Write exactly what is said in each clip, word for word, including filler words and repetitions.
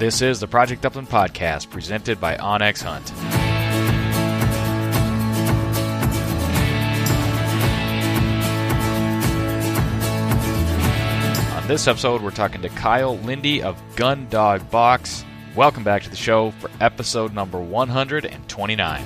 This is the Project Upland Podcast, presented by Onyx Hunt. This episode, we're talking to Kyle Lindy of Gun Dog Box. Welcome back to the show for episode number one hundred twenty-nine.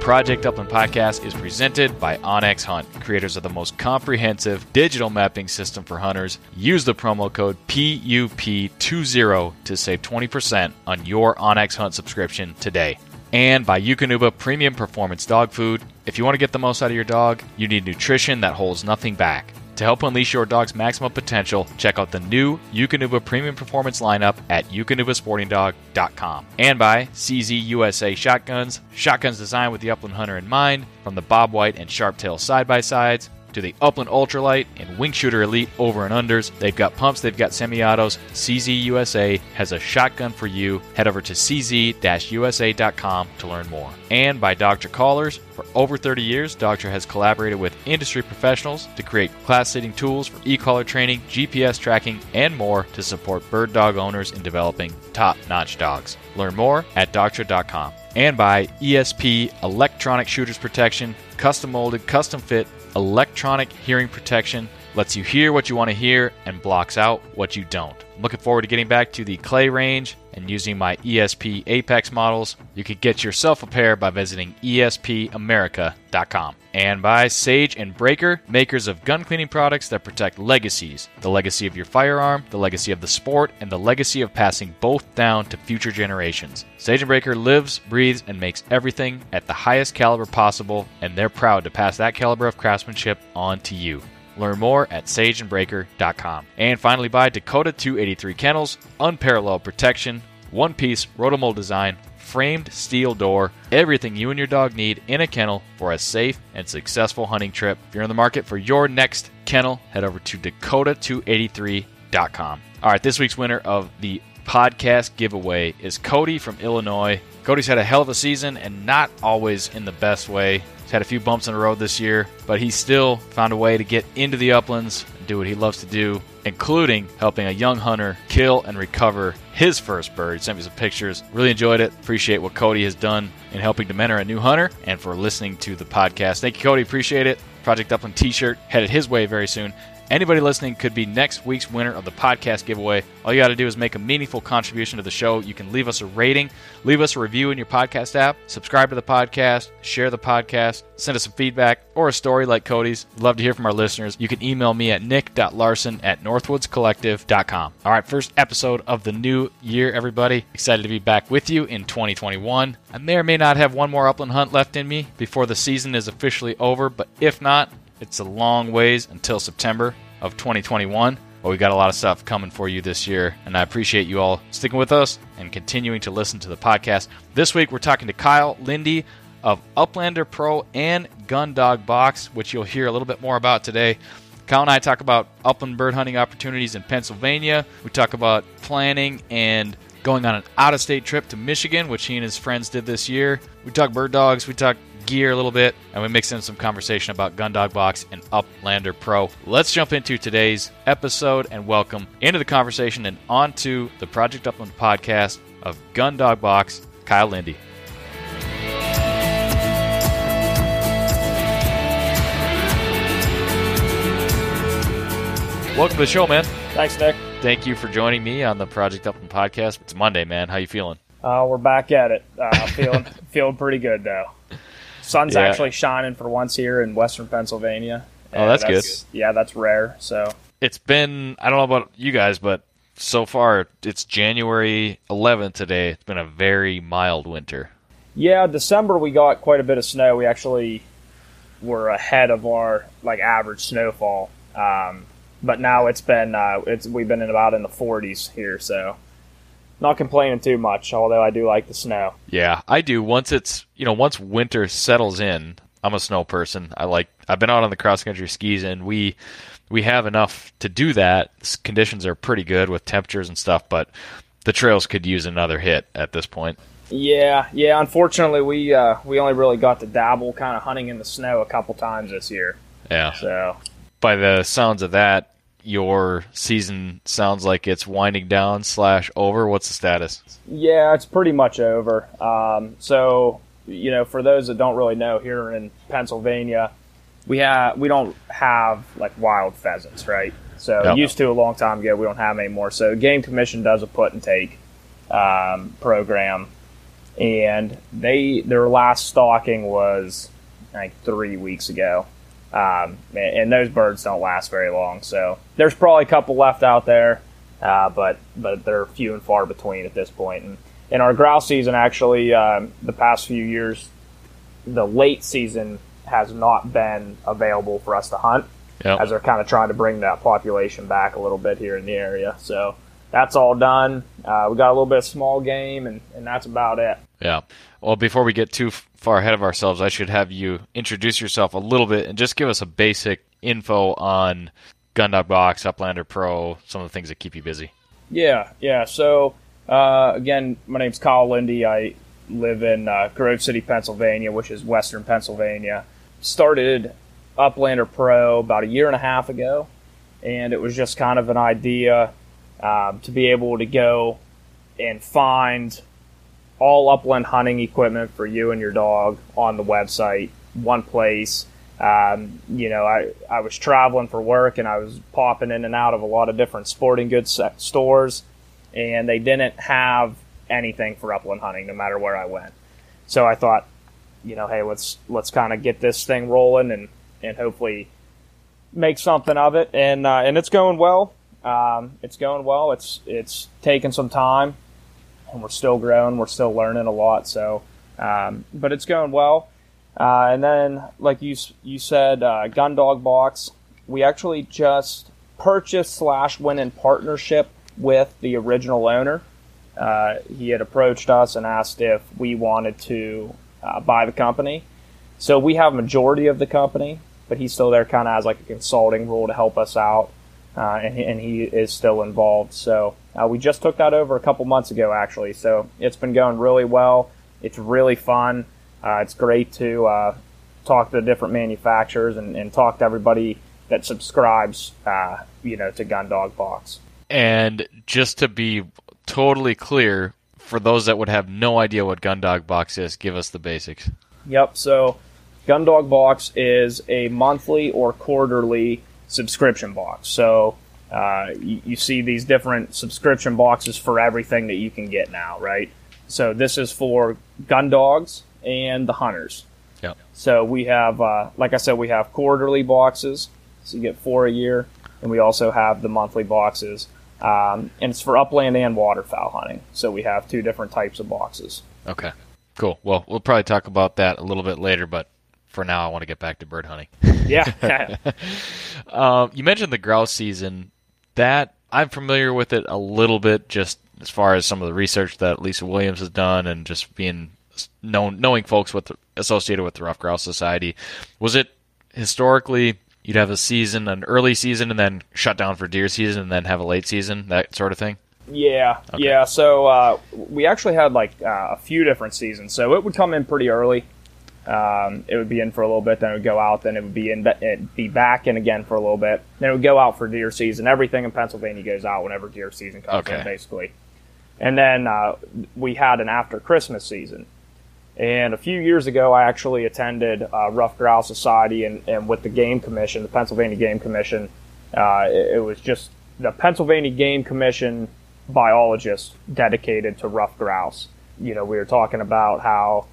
Project Upland Podcast is presented by Onyx Hunt, creators of the most comprehensive digital mapping system for hunters. Use the promo code P U P twenty to save twenty percent on your Onyx Hunt subscription today. And by Eukanuba Premium Performance Dog Food. If you want to get the most out of your dog, you need nutrition that holds nothing back. To help unleash your dog's maximum potential, check out the new Eukanuba Premium Performance lineup at eukanuba sporting dog dot com. And by C Z U S A Shotguns, shotguns designed with the upland hunter in mind, from the Bob White and Sharptail side-by-sides to the Upland Ultralight and Wing Shooter Elite over and unders. They've got pumps, they've got semi-autos. C Z U S A has a shotgun for you. Head over to C Z U S A dot com to learn more. And by Dogtra Callers. For over thirty years, Dogtra has collaborated with industry professionals to create class-leading tools for e-collar training, G P S tracking, and more to support bird dog owners in developing top-notch dogs. Learn more at Dogtra dot com. And by E S P Electronic Shooters Protection, custom-molded, custom-fit electronic hearing protection. Lets you hear what you want to hear and blocks out what you don't. I'm looking forward to getting back to the clay range and using my E S P Apex models. You can get yourself a pair by visiting E S P America dot com. And by Sage and Breaker, makers of gun cleaning products that protect legacies. The legacy of your firearm, the legacy of the sport, and the legacy of passing both down to future generations. Sage and Breaker lives, breathes, and makes everything at the highest caliber possible, and they're proud to pass that caliber of craftsmanship on to you. Learn more at sage and breaker dot com. And finally, by Dakota two eighty-three Kennels, unparalleled protection, one-piece rotomold design, framed steel door, everything you and your dog need in a kennel for a safe and successful hunting trip. If you're in the market for your next kennel, head over to dakota two eighty-three dot com. All right, this week's winner of the podcast giveaway is Cody from Illinois. Cody's had a hell of a season and not always in the best way. He's had a few bumps in the road this year, but he still found a way to get into the uplands and do what he loves to do, including helping a young hunter kill and recover his first bird. He sent me some pictures. Really enjoyed it. Appreciate what Cody has done in helping to mentor a new hunter and for listening to the podcast. Thank you, Cody. Appreciate it. Project Upland t-shirt headed his way very soon. Anybody listening could be next week's winner of the podcast giveaway. All you got to do is make a meaningful contribution to the show. You can leave us a rating, leave us a review in your podcast app, subscribe to the podcast, share the podcast, send us some feedback, or a story like Cody's. Love to hear from our listeners. You can email me at nick dot larson at northwoods collective dot com. All right, first episode of the new year, everybody. Excited to be back with you in twenty twenty-one. I may or may not have one more upland hunt left in me before the season is officially over, but if not, it's a long ways until September of twenty twenty-one, but we got a lot of stuff coming for you this year, and I appreciate you all sticking with us and continuing to listen to the podcast. This week, we're talking to Kyle Lindy of Uplander Pro and Gun Dog Box, which you'll hear a little bit more about today. Kyle and I talk about upland bird hunting opportunities in Pennsylvania. We talk about planning and going on an out-of-state trip to Michigan, which he and his friends did this year. We talk bird dogs. We talk gear a little bit, and we mix in some conversation about Gun Dog Box and Uplander Pro. Let's jump into today's episode and welcome into the conversation and onto the Project Upland podcast of Gun Dog Box, Kyle Lindy. Welcome to the show, man. Thanks, Nick. Thank you for joining me on the Project Upland podcast. It's Monday, man. How you feeling? Uh, we're back at it. Uh, feeling feeling pretty good though. Sun's yeah. actually shining for once here in western Pennsylvania. Oh, that's, that's good. Yeah, that's rare. So it's been, I don't know about you guys, but so far it's January eleventh today. It's been a very mild winter. Yeah, December we got quite a bit of snow. We actually were ahead of our like average snowfall, um, but now it's been uh, it's we've been in about in the forties here, so. Not complaining too much, although I do like the snow. Yeah, I do. Once it's, you know, once winter settles in, I'm a snow person. I like, I've been out on the cross-country skis, and we we have enough to do that. Conditions are pretty good with temperatures and stuff, but the trails could use another hit at this point. Yeah, yeah. Unfortunately, we uh, we only really got to dabble kind of hunting in the snow a couple times this year. Yeah. So, by the sounds of that, your season sounds like it's winding down slash over. What's the status? Yeah, it's pretty much over. Um, so, you know, for those that don't really know, here in Pennsylvania, we have we don't have like wild pheasants, right? So no. Used to a long time ago, we don't have any more. So Game Commission does a put and take um, program, and they their last stocking was like three weeks ago. Um, and those birds don't last very long, so there's probably a couple left out there, uh, but but they're few and far between at this point. And in our grouse season, actually, um, the past few years, the late season has not been available for us to hunt, yep. as they're kind of trying to bring that population back a little bit here in the area. So that's all done. Uh, we got a little bit of small game, and, and that's about it. Yeah. Well, before we get too f- far ahead of ourselves, I should have you introduce yourself a little bit and just give us a basic info on Gun Dog Box, Uplander Pro, some of the things that keep you busy. Yeah, yeah. So, uh, again, my name's Kyle Lindy. I live in uh, Grove City, Pennsylvania, which is western Pennsylvania. Started Uplander Pro about a year and a half ago, and it was just kind of an idea uh, to be able to go and find all upland hunting equipment for you and your dog on the website, one place. Um, you know, I, I was traveling for work, and I was popping in and out of a lot of different sporting goods stores, and they didn't have anything for upland hunting no matter where I went. So I thought, you know, hey, let's let's kind of get this thing rolling and, and hopefully make something of it. And uh, and it's going well. Um, it's going well. It's it's taking some time. And we're still growing. We're still learning a lot. So, um, but it's going well. Uh, and then, like you you said, uh, Gun Dog Box. We actually just purchased slash went in partnership with the original owner. Uh, he had approached us and asked if we wanted to uh, buy the company. So we have a majority of the company, but he's still there, kind of as like a consulting role to help us out. Uh, and, and he is still involved. So uh, we just took that over a couple months ago, actually. So it's been going really well. It's really fun. Uh, it's great to uh, talk to the different manufacturers and, and talk to everybody that subscribes, uh, you know, to Gun Dog Box. And just to be totally clear, for those that would have no idea what Gun Dog Box is, give us the basics. Yep. So Gun Dog Box is a monthly or quarterly subscription box. So uh, you, you see these different subscription boxes for everything that you can get now, right? So this is for gun dogs and the hunters. Yep. So we have, uh, like I said, we have quarterly boxes, so you get four a year, and we also have the monthly boxes. Um, and it's for upland and waterfowl hunting, so we have two different types of boxes. Okay, cool. Well, we'll probably talk about that a little bit later, but for now I want to get back to bird hunting. Yeah. um, you mentioned the grouse season. That I'm familiar with it a little bit, just as far as some of the research that Lisa Williams has done and just being known, knowing folks with the, associated with the Ruffed Grouse Society. Was it historically you'd have a season, an early season, and then shut down for deer season, and then have a late season, that sort of thing? Yeah, okay. yeah. So uh, we actually had like uh, a few different seasons. So it would come in pretty early. Um, it would be in for a little bit, then it would go out, then it would be in, it'd be back in again for a little bit. Then it would go out for deer season. Everything in Pennsylvania goes out whenever deer season comes okay. in, basically. And then uh, we had an after Christmas season. And a few years ago, I actually attended uh, Ruffed Grouse Society and, and with the Game Commission, the Pennsylvania Game Commission. Uh, it, it was just the Pennsylvania Game Commission biologists dedicated to Ruffed Grouse. You know, we were talking about how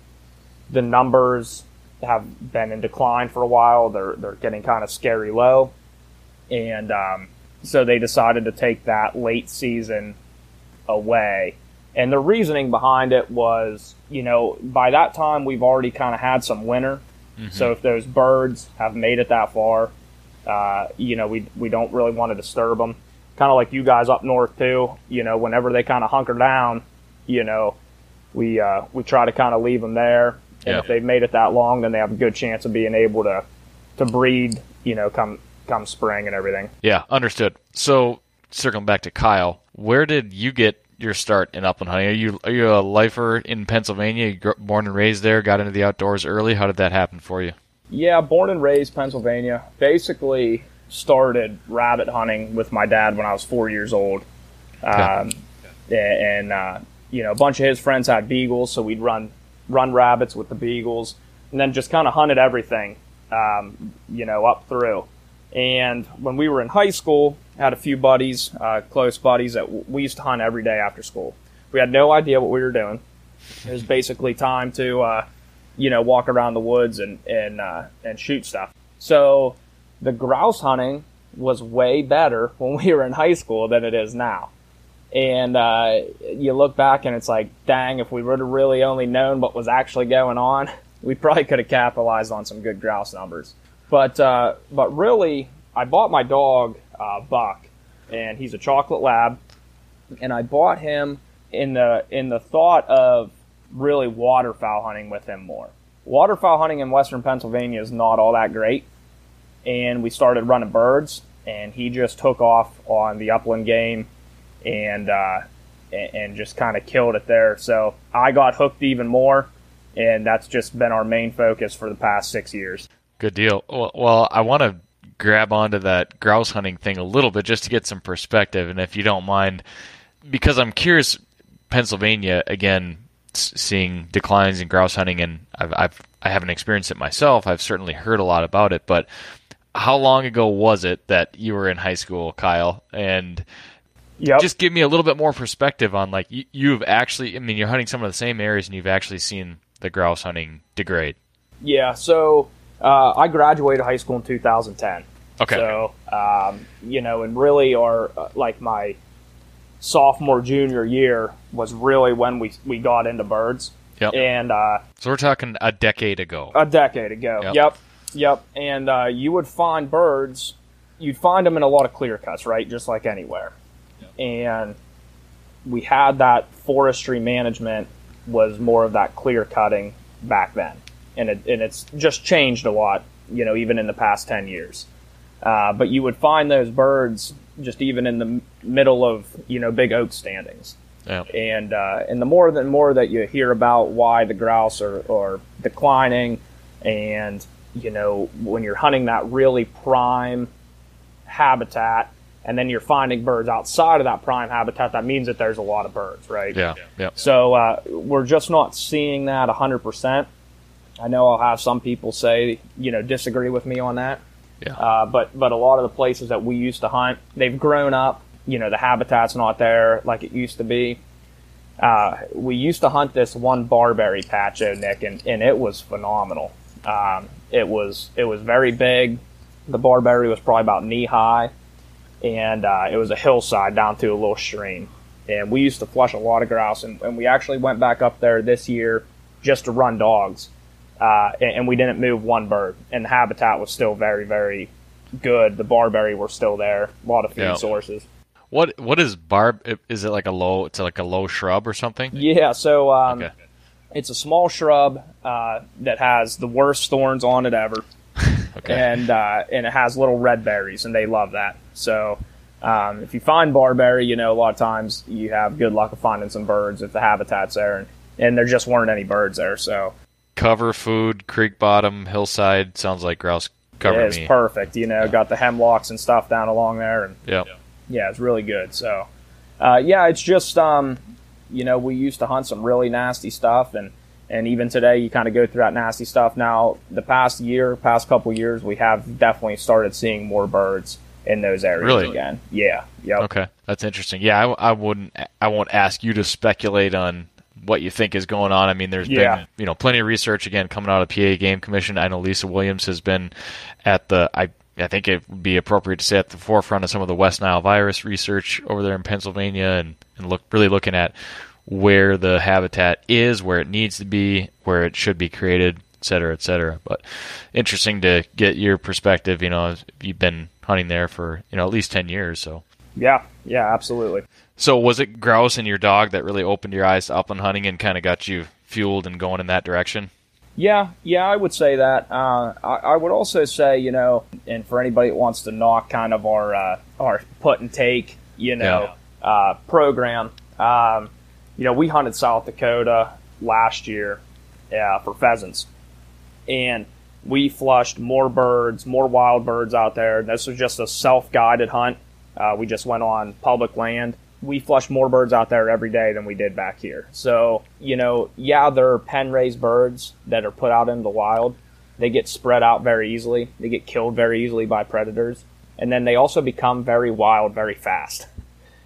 the numbers have been in decline for a while. They're they're getting kind of scary low. And um, so they decided to take that late season away. And the reasoning behind it was, you know, by that time we've already kind of had some winter. Mm-hmm. So if those birds have made it that far, uh, you know, we we don't really want to disturb them. Kind of like you guys up north too. You know, whenever they kind of hunker down, you know, we uh, we try to kind of leave them there. And yeah. if they've made it that long, then they have a good chance of being able to to breed, you know, come come spring and everything. Yeah, understood. So circling back to Kyle, where did you get your start in upland hunting? Are you are you a lifer in Pennsylvania? You grew, born and raised there, got into the outdoors early. How did that happen for you? Yeah, born and raised Pennsylvania. Basically started rabbit hunting with my dad when I was four years old. Um, yeah. And, uh, you know, a bunch of his friends had beagles, so we'd run run rabbits with the beagles and then just kind of hunted everything, um, you know, up through. And when we were in high school, had a few buddies, uh, close buddies, that w- we used to hunt every day after school. We had no idea what we were doing. It was basically time to, uh, you know, walk around the woods and and uh, and shoot stuff. So the grouse hunting was way better when we were in high school than it is now. And uh, you look back and it's like, dang, if we would have really only known what was actually going on, we probably could have capitalized on some good grouse numbers. But uh, but really, I bought my dog, uh, Buck, and he's a chocolate lab, and I bought him in the in the thought of really waterfowl hunting with him more. Waterfowl hunting in western Pennsylvania is not all that great, and we started running birds, and he just took off on the upland game and, uh, and just kind of killed it there. So I got hooked even more, and that's just been our main focus for the past six years. Good deal. Well, I want to grab onto that grouse hunting thing a little bit just to get some perspective, and if you don't mind, because I'm curious, Pennsylvania, again, seeing declines in grouse hunting, and I've, I've, I haven't experienced it myself. I've certainly heard a lot about it, but how long ago was it that you were in high school, Kyle? And yep. just give me a little bit more perspective on, like, you, you've actually, I mean, you're hunting some of the same areas, and you've actually seen the grouse hunting degrade. Yeah, so... Uh, I graduated high school in two thousand ten. Okay. So, um, you know, and really our, uh, like my sophomore, junior year was really when we, we got into birds. Yep. And, uh, so we're talking a decade ago, a decade ago. Yep. Yep. yep. And, uh, you would find birds, you'd find them in a lot of clear cuts, right? Just like anywhere. Yep. And we had that forestry management was more of that clear cutting back then. And, it, and it's just changed a lot, you know, even in the past ten years. Uh, but you would find those birds just even in the m- middle of, you know, big oak standings. Yeah. And uh, and the more than more that you hear about why the grouse are, are declining, and, you know, when you're hunting that really prime habitat, and then you're finding birds outside of that prime habitat, that means that there's a lot of birds, right? Yeah. yeah. yeah. So uh, we're just not seeing that one hundred percent. I know I'll have some people say, you know, disagree with me on that, Yeah. Uh, but but a lot of the places that we used to hunt, they've grown up. You know, the habitat's not there like it used to be. Uh, we used to hunt this one barberry patch, oh, Nick, and, and it was phenomenal. Um, it was it was very big. The barberry was probably about knee high, and uh, it was a hillside down to a little stream. And we used to flush a lot of grouse, and, and we actually went back up there this year just to run dogs. Uh, and, and we didn't move one bird, and the habitat was still very, very good. The barberry were still there, a lot of food yeah. sources. What what is barb? Is it like a low? It's like a low shrub or something? Yeah, so um, okay. It's a small shrub uh, that has the worst thorns on it ever, okay. and uh, and it has little red berries, and they love that. So um, if you find barberry, you know a lot of times you have good luck of finding some birds if the habitat's there, and, and there just weren't any birds there, so. Cover food, creek bottom, hillside, sounds like grouse cover. It's perfect, you know, yeah. got the hemlocks and stuff down along there, and yeah, yeah it's really good. So, uh, yeah, it's just, um, you know, we used to hunt some really nasty stuff, and, and even today you kind of go through that nasty stuff. Now, the past year, past couple years, we have definitely started seeing more birds in those areas really? again. Yeah, yeah. Okay, that's interesting. Yeah, I, I wouldn't, I won't ask you to speculate on what you think is going on. I mean, there's yeah. been, you know, plenty of research again coming out of P A Game Commission. I know Lisa Williams has been at the, I I think it would be appropriate to say at the forefront of some of the West Nile virus research over there in Pennsylvania, and, and look really looking at where the habitat is, where it needs to be, where it should be created, et cetera, et cetera. But interesting to get your perspective, you know, you've been hunting there for, you know, at least ten years. So yeah, yeah, absolutely. So was it grouse and your dog that really opened your eyes to upland hunting and kind of got you fueled and going in that direction? Yeah, yeah, I would say that. Uh, I, I would also say, you know, and for anybody that wants to knock kind of our uh, our put and take, you know, yeah. uh, program, um, you know, we hunted South Dakota last year uh, for pheasants, and we flushed more birds, more wild birds out there. This was just a self-guided hunt. Uh, we just went on public land. We flush more birds out there every day than we did back here. So, you know, yeah, there are pen-raised birds that are put out into the wild. They get spread out very easily. They get killed very easily by predators. And then they also become very wild very fast.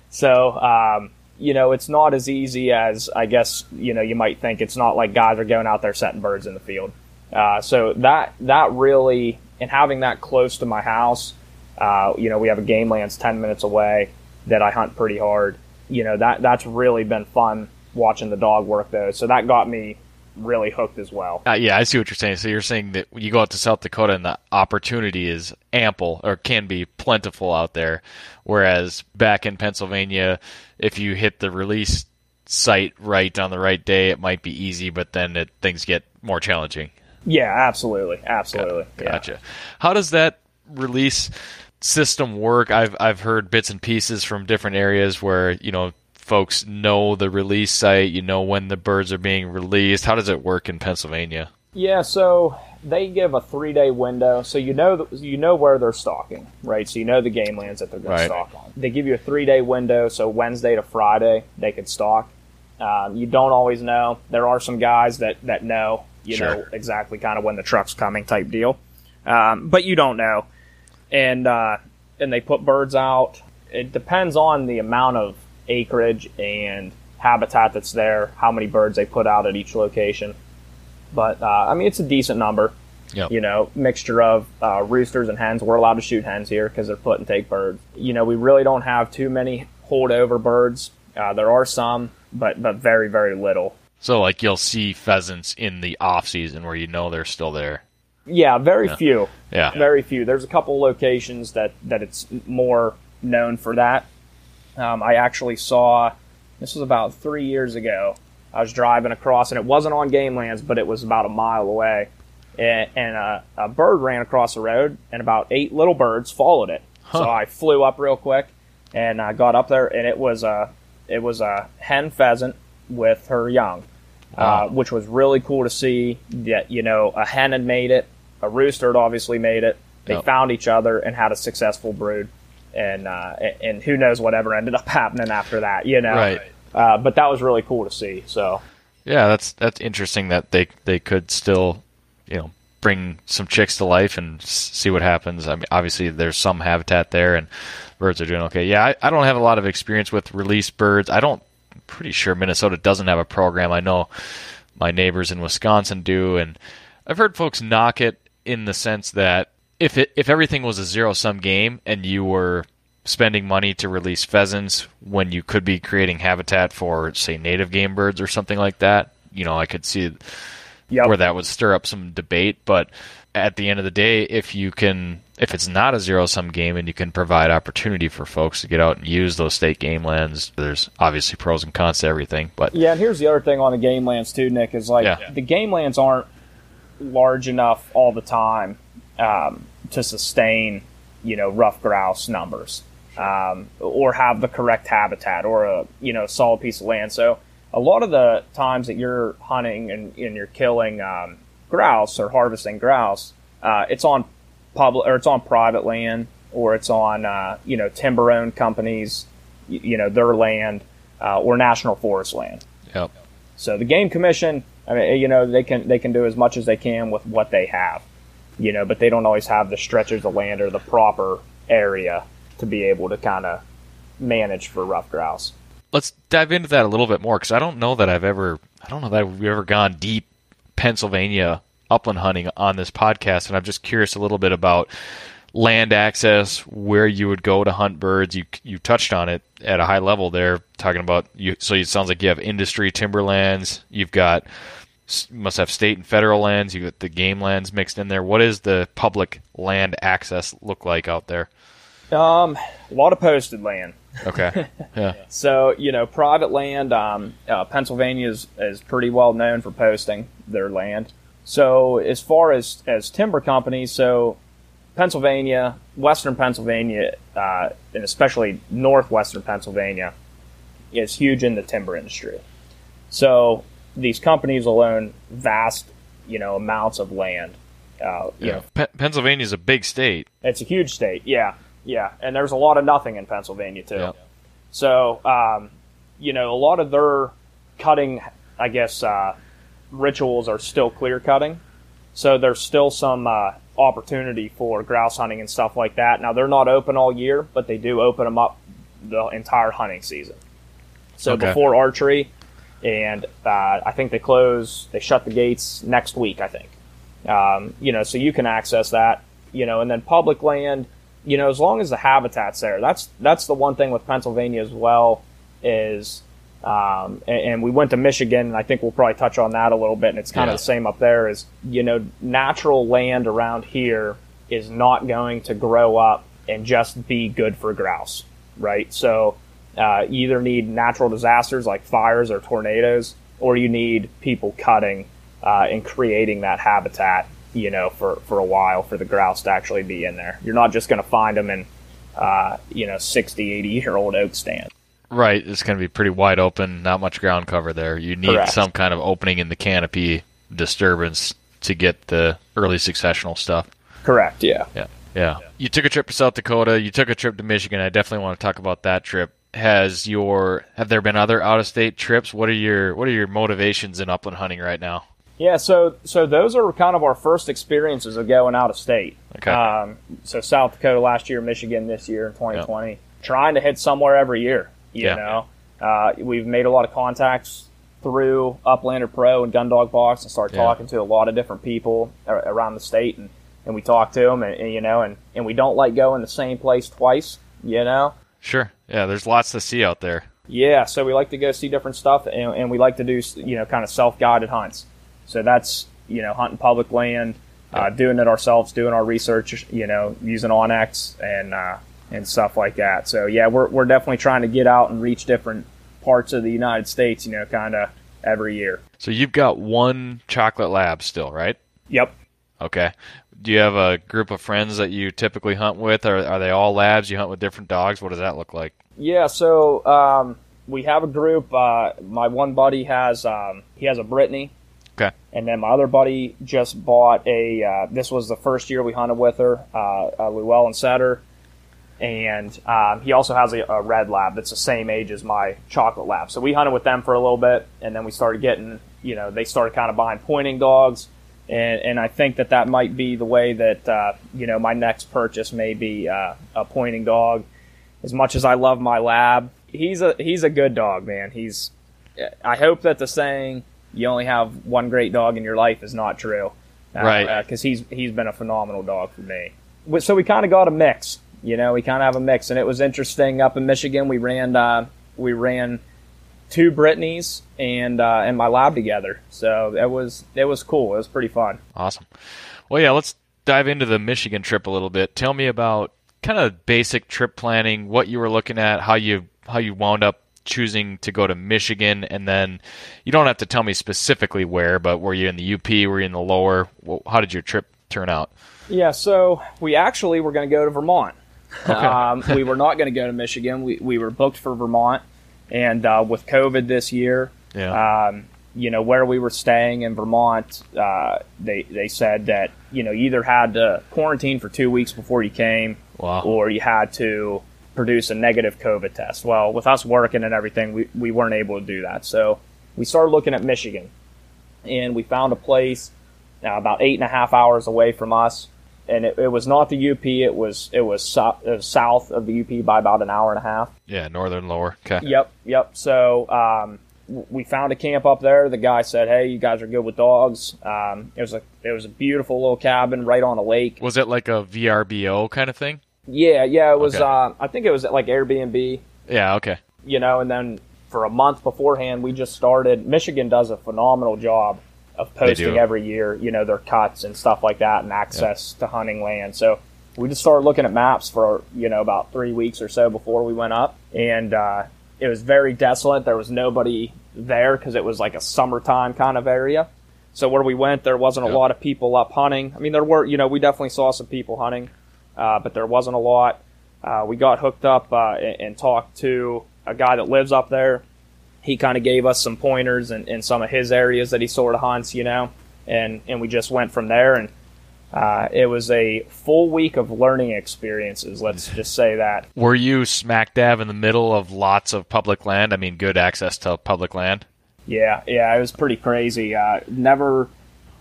So, um, you know, it's not as easy as, I guess, you know, you might think. It's not like guys are going out there setting birds in the field. Uh, so that that really, and having that close to my house, uh, you know, we have a game lands ten minutes away that I hunt pretty hard. You know, that that's really been fun watching the dog work, though. So that got me really hooked as well. Uh, yeah, I see what you're saying. So you're saying that you go out to South Dakota and the opportunity is ample, or can be plentiful out there, whereas back in Pennsylvania, if you hit the release site right on the right day, it might be easy, but then it, things get more challenging. Yeah, absolutely. Absolutely. Got, gotcha. Yeah. How does that release system work? I've I've heard bits and pieces from different areas where, you know, folks know the release site, you know, when the birds are being released. How does it work in Pennsylvania? Yeah, so they give a three day window, so you know you know where they're stalking, right? So you know the game lands that they're going right. to stalk on. They give you a three day window, so Wednesday to Friday they can stalk. Um, you don't always know. There are some guys that that know, you sure. know exactly kind of when the truck's coming type deal, um, but you don't know. And uh, and they put birds out. It depends on the amount of acreage and habitat that's there, how many birds they put out at each location. But, uh, I mean, it's a decent number. Yep. You know, mixture of uh, roosters and hens. We're allowed to shoot hens here because they're put and take birds. You know, we really don't have too many holdover birds. Uh, there are some, but, but very, very little. So, like, you'll see pheasants in the off-season where you know they're still there. Yeah, very yeah. few. Yeah, very few. There's a couple locations that, that it's more known for that. Um, I actually saw, this was about three years ago, I was driving across, and it wasn't on game lands, but it was about a mile away, and, and a, a bird ran across the road, and about eight little birds followed it. Huh. So I flew up real quick, and I got up there, and it was a, it was a hen pheasant with her young. Wow. Uh, which was really cool to see that, you know, a hen had made it, a rooster had obviously made it. They yep. found each other and had a successful brood, and uh, and who knows whatever ended up happening after that, you know. Right. Uh, but that was really cool to see. So yeah, that's that's interesting that they they could still, you know, bring some chicks to life and see what happens. I mean, obviously there's some habitat there and birds are doing okay. Yeah, I, I don't have a lot of experience with release birds. I don't, I'm pretty sure Minnesota doesn't have a program. I know my neighbors in Wisconsin do, and I've heard folks knock it in the sense that if it, if everything was a zero-sum game and you were spending money to release pheasants when you could be creating habitat for, say, native game birds or something like that, you know, I could see yep. where that would stir up some debate. But at the end of the day, if you can, if it's not a zero-sum game and you can provide opportunity for folks to get out and use those state game lands, there's obviously pros and cons to everything. But yeah, and here's the other thing on the game lands too, Nick, is like yeah. the game lands aren't large enough all the time um, to sustain, you know, rough grouse numbers. Um, or have the correct habitat or a, you know, solid piece of land. So a lot of the times that you're hunting and, and you're killing um, grouse or harvesting grouse, uh, it's on public or it's on private land, or it's on uh, you know, timber-owned companies, you, you know, their land uh, or national forest land. Yep. So the Game Commission, I mean, you know, they can they can do as much as they can with what they have, you know, but they don't always have the stretches of land or the proper area to be able to kind of manage for rough grouse. Let's dive into that a little bit more, because I don't know that I've ever, I don't know that we've ever gone deep Pennsylvania upland hunting on this podcast, and I'm just curious a little bit about land access, where you would go to hunt birds. You you touched on it at a high level there, talking about you. So it sounds like you have industry timberlands, you've got must have state and federal lands, you got the game lands mixed in there. What is the public land access look like out there? Um, a lot of posted land. Okay. Yeah. So, you know, private land, um, uh, Pennsylvania is, is pretty well known for posting their land. So as far as, as timber companies, so Pennsylvania, Western Pennsylvania, uh, and especially Northwestern Pennsylvania is huge in the timber industry. So these companies will own vast, you know, amounts of land. Uh, you yeah. know, P- Pennsylvania is a big state. It's a huge state. Yeah. Yeah, and there's a lot of nothing in Pennsylvania, too. Yeah. So, um, you know, a lot of their cutting, I guess, uh, rituals are still clear cutting. So there's still some uh, opportunity for grouse hunting and stuff like that. Now, they're not open all year, but they do open them up the entire hunting season. So okay. before archery, and uh, I think they close, they shut the gates next week, I think. Um, you know, so you can access that, you know, and then public land. You know, as long as the habitat's there, that's that's the one thing with Pennsylvania as well is, um, and, and we went to Michigan, and I think we'll probably touch on that a little bit, and it's kind yeah. of the same up there, is, you know, natural land around here is not going to grow up and just be good for grouse, right? So uh, you either need natural disasters like fires or tornadoes, or you need people cutting uh, and creating that habitat, you know, for, for a while for the grouse to actually be in there. You're not just going to find them in, uh, you know, sixty, eighty-year-old oak stand. Right. It's going to be pretty wide open, not much ground cover there. You need Correct. some kind of opening in the canopy disturbance to get the early successional stuff. Correct, yeah. Yeah, yeah. yeah. You took a trip to South Dakota. You took a trip to Michigan. I definitely want to talk about that trip. Has your have there been other out-of-state trips? What are your What are your motivations in upland hunting right now? Yeah, so so those are kind of our first experiences of going out of state. Okay. Um, so South Dakota last year, Michigan this year in twenty twenty. Yep. Trying to hit somewhere every year, you yeah. know. Uh, we've made a lot of contacts through Uplander Pro and Gun Dog Box, and started yeah. talking to a lot of different people around the state, and, and we talk to them, and, and you know, and, and we don't like going the same place twice, you know. Sure. Yeah, there's lots to see out there. Yeah, so we like to go see different stuff, and, and we like to do, you know, kind of self-guided hunts. So that's, you know, hunting public land, uh, doing it ourselves, doing our research, you know, using Onyx and uh, and stuff like that. So, yeah, we're we're definitely trying to get out and reach different parts of the United States, you know, kind of every year. So you've got one chocolate lab still, right? Yep. Okay. Do you have a group of friends that you typically hunt with? Or are they all labs? You hunt with different dogs? What does that look like? Yeah, so um, we have a group. Uh, my one buddy has um, he has a Brittany. Okay. And then my other buddy just bought a, uh, this was the first year we hunted with her, uh, a Llewellyn setter. And um, he also has a, a red lab that's the same age as my chocolate lab. So we hunted with them for a little bit, and then we started getting, you know, they started kind of buying pointing dogs. And, and I think that that might be the way that, uh, you know, my next purchase may be uh, a pointing dog. As much as I love my lab, he's a he's a good dog, man. He's. I hope that the saying, you only have one great dog in your life, is not true. Uh, right. Because uh, he's he's been a phenomenal dog for me. So we kind of got a mix. You know, we kind of have a mix. And it was interesting up in Michigan. We ran uh, we ran two Brittany's and uh, and my lab together. So it was it was cool. It was pretty fun. Awesome. Well, yeah, let's dive into the Michigan trip a little bit. Tell me about kind of basic trip planning, what you were looking at, how you how you wound up choosing to go to Michigan, and then you don't have to tell me specifically where, but were you in the U P, were you in the lower? How did your trip turn out? Yeah, so we actually were going to go to Vermont. Okay. um, we were not going to go to Michigan. We we were booked for Vermont, and uh, with COVID this year, yeah. um, you know, where we were staying in Vermont, uh, they they said that, you know, you either had to quarantine for two weeks before you came, wow. or you had to produce a negative COVID test. Well, with us working and everything, we, we weren't able to do that. So we started looking at Michigan, and we found a place uh, about eight and a half hours away from us. And it, it was not the U P. It was it was, so, it was south of the U P by about an hour and a half. Yeah, northern lower. Okay. Yep, yep. So um, we found a camp up there. The guy said, "Hey, you guys are good with dogs." Um, it was a it was a beautiful little cabin right on a lake. Was it like a V R B O kind of thing? Yeah, yeah. It was. Okay. Uh, I think it was like Airbnb. Yeah. Okay. You know, and then for a month beforehand, we just started. Michigan does a phenomenal job of posting every year, you know, their cuts and stuff like that, and access yeah. to hunting land. So we just started looking at maps for, you know, about three weeks or so before we went up. And uh, it was very desolate. There was nobody there because it was like a summertime kind of area. So where we went, there wasn't yep. a lot of people up hunting. I mean, there were, you know, we definitely saw some people hunting, uh, but there wasn't a lot. Uh, we got hooked up uh, and, and talked to a guy that lives up there. He kind of gave us some pointers and, and some of his areas that he sort of hunts, you know, and, and we just went from there. And uh, it was a full week of learning experiences, let's just say that. Were you smack dab in the middle of lots of public land? I mean, good access to public land? Yeah, yeah, it was pretty crazy. Uh, never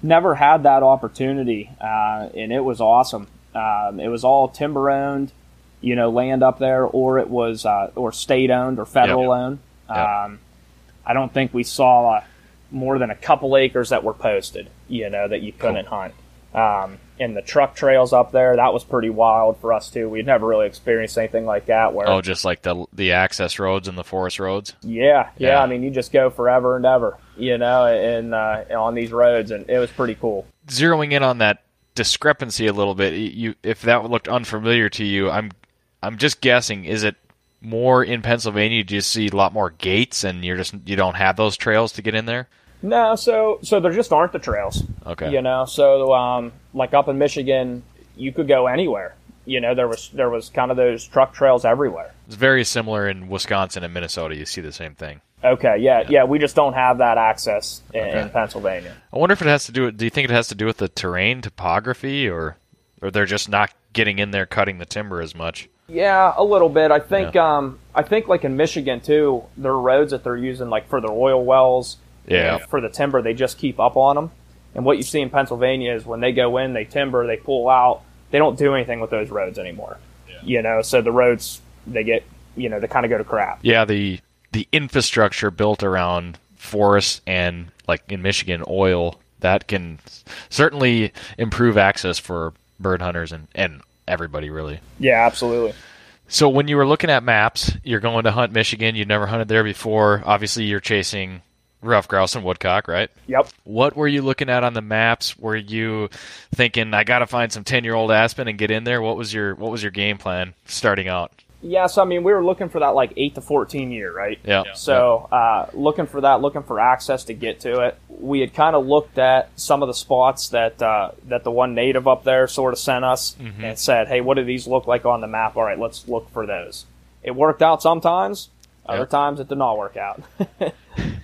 never had that opportunity, uh, and it was awesome. Um, it was all timber-owned, you know, land up there, or it was uh, or state-owned or federal-owned. Yep. Yep. Um I don't think we saw more than a couple acres that were posted, you know, that you couldn't hunt. Um, and the truck trails up there, that was pretty wild for us, too. We'd never really experienced anything like that. Where Oh, just like the the access roads and the forest roads? Yeah, yeah. yeah I mean, you just go forever and ever, you know, and uh, on these roads, and it was pretty cool. Zeroing in on that discrepancy a little bit, you if that looked unfamiliar to you, I'm I'm just guessing, is it more in Pennsylvania, do you see a lot more gates, and you're just you don't have those trails to get in there? No, so so there just aren't the trails. Okay, you know, so um, like up in Michigan, you could go anywhere. You know, there was there was kind of those truck trails everywhere. It's very similar in Wisconsin and Minnesota. You see the same thing. Okay, yeah, yeah. yeah we just don't have that access in, okay. in Pennsylvania. I wonder if it has to do with. Do you think it has to do with the terrain, topography, or or they're just not getting in there, cutting the timber as much? Yeah, a little bit. I think yeah. um, I think like in Michigan too, their roads that they're using like for their oil wells, yeah, you know, for the timber, they just keep up on them. And what you see in Pennsylvania is when they go in, they timber, they pull out, they don't do anything with those roads anymore. Yeah. You know, so the roads they get, you know, they kind of go to crap. Yeah, the the infrastructure built around forests and like in Michigan, oil, that can certainly improve access for bird hunters and and. Everybody really. Yeah, absolutely. So when you were looking at maps, you're going to hunt Michigan. You've never hunted there before. Obviously, you're chasing ruffed grouse and woodcock, right? Yep. What were you looking at on the maps? Were you thinking, I got to find some ten-year-old aspen and get in there? What was your What was your game plan starting out? Yeah, so I mean, we were looking for that like eight to fourteen year, right? Yeah. yeah. So uh, looking for that, looking for access to get to it. We had kind of looked at some of the spots that uh, that the one native up there sort of sent us mm-hmm. and said, hey, what do these look like on the map? All right, let's look for those. It worked out sometimes. Other yep. times it did not work out.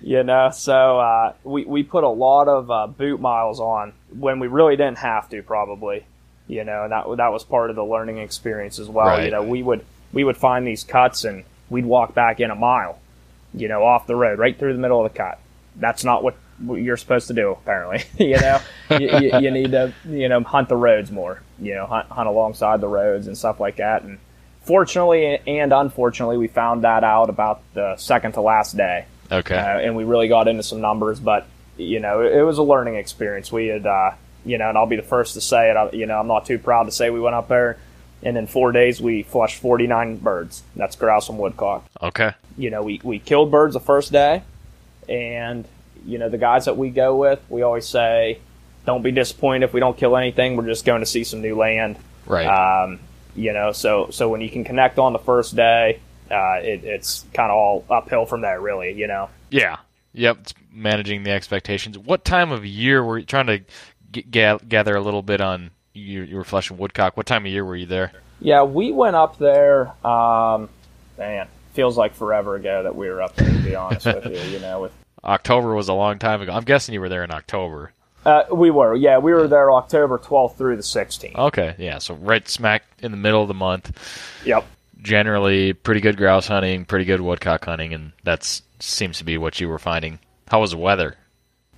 You know, so uh, we, we put a lot of uh, boot miles on when we really didn't have to probably, you know, and that, that was part of the learning experience as well. Right. You know, we would... We would find these cuts, and we'd walk back in a mile, you know, off the road, right through the middle of the cut. That's not what you're supposed to do, apparently. you know, you, you, you need to, you know, hunt the roads more, you know, hunt, hunt alongside the roads and stuff like that. And fortunately and unfortunately, we found that out about the second to last day. Okay. Uh, and we really got into some numbers, but, you know, it, it was a learning experience. We had, uh, you know, and I'll be the first to say it, I, you know, I'm not too proud to say we went up there, and in four days we flushed forty-nine birds. That's grouse and woodcock. Okay. You know, we, we killed birds the first day, and, you know, the guys that we go with, we always say, don't be disappointed if we don't kill anything. We're just going to see some new land. Right. Um, you know, so, so when you can connect on the first day, uh, it, it's kind of all uphill from there, really, you know? Yeah. Yep. It's managing the expectations. What time of year were you trying to g- g- gather a little bit on? You, you were flushing woodcock. What time of year were you there? Yeah, we went up there. Um, man, feels like forever ago that we were up there, to be honest with you. You know, with October was a long time ago. I'm guessing you were there in October. Uh, we were. Yeah, we were there October twelfth through the sixteenth. Okay, yeah, so right smack in the middle of the month. Yep. Generally, pretty good grouse hunting, pretty good woodcock hunting, and that seems to be what you were finding. How was the weather?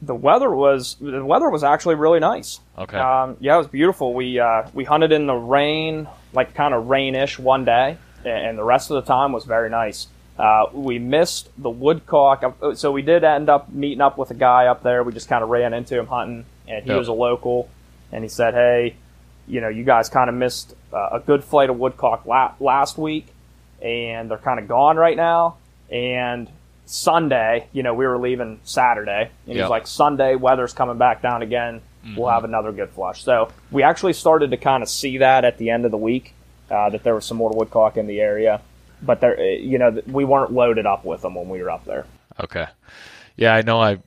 The weather was the weather was actually really nice. Okay. Um, yeah, it was beautiful. We uh, we hunted in the rain, like kind of rainish one day, and the rest of the time was very nice. Uh, we missed the woodcock, so we did end up meeting up with a guy up there. We just kind of ran into him hunting, and he yep. was a local, and he said, "Hey, you know, you guys kind of missed uh, a good flight of woodcock la- last week, and they're kind of gone right now, and." Sunday, you know, we were leaving Saturday, and yep. he was like, Sunday, weather's coming back down again, mm-hmm. we'll have another good flush. So we actually started to kind of see that at the end of the week, uh, that there was some more woodcock in the area. But, there, you know, we weren't loaded up with them when we were up there. Okay. Yeah, I know I'm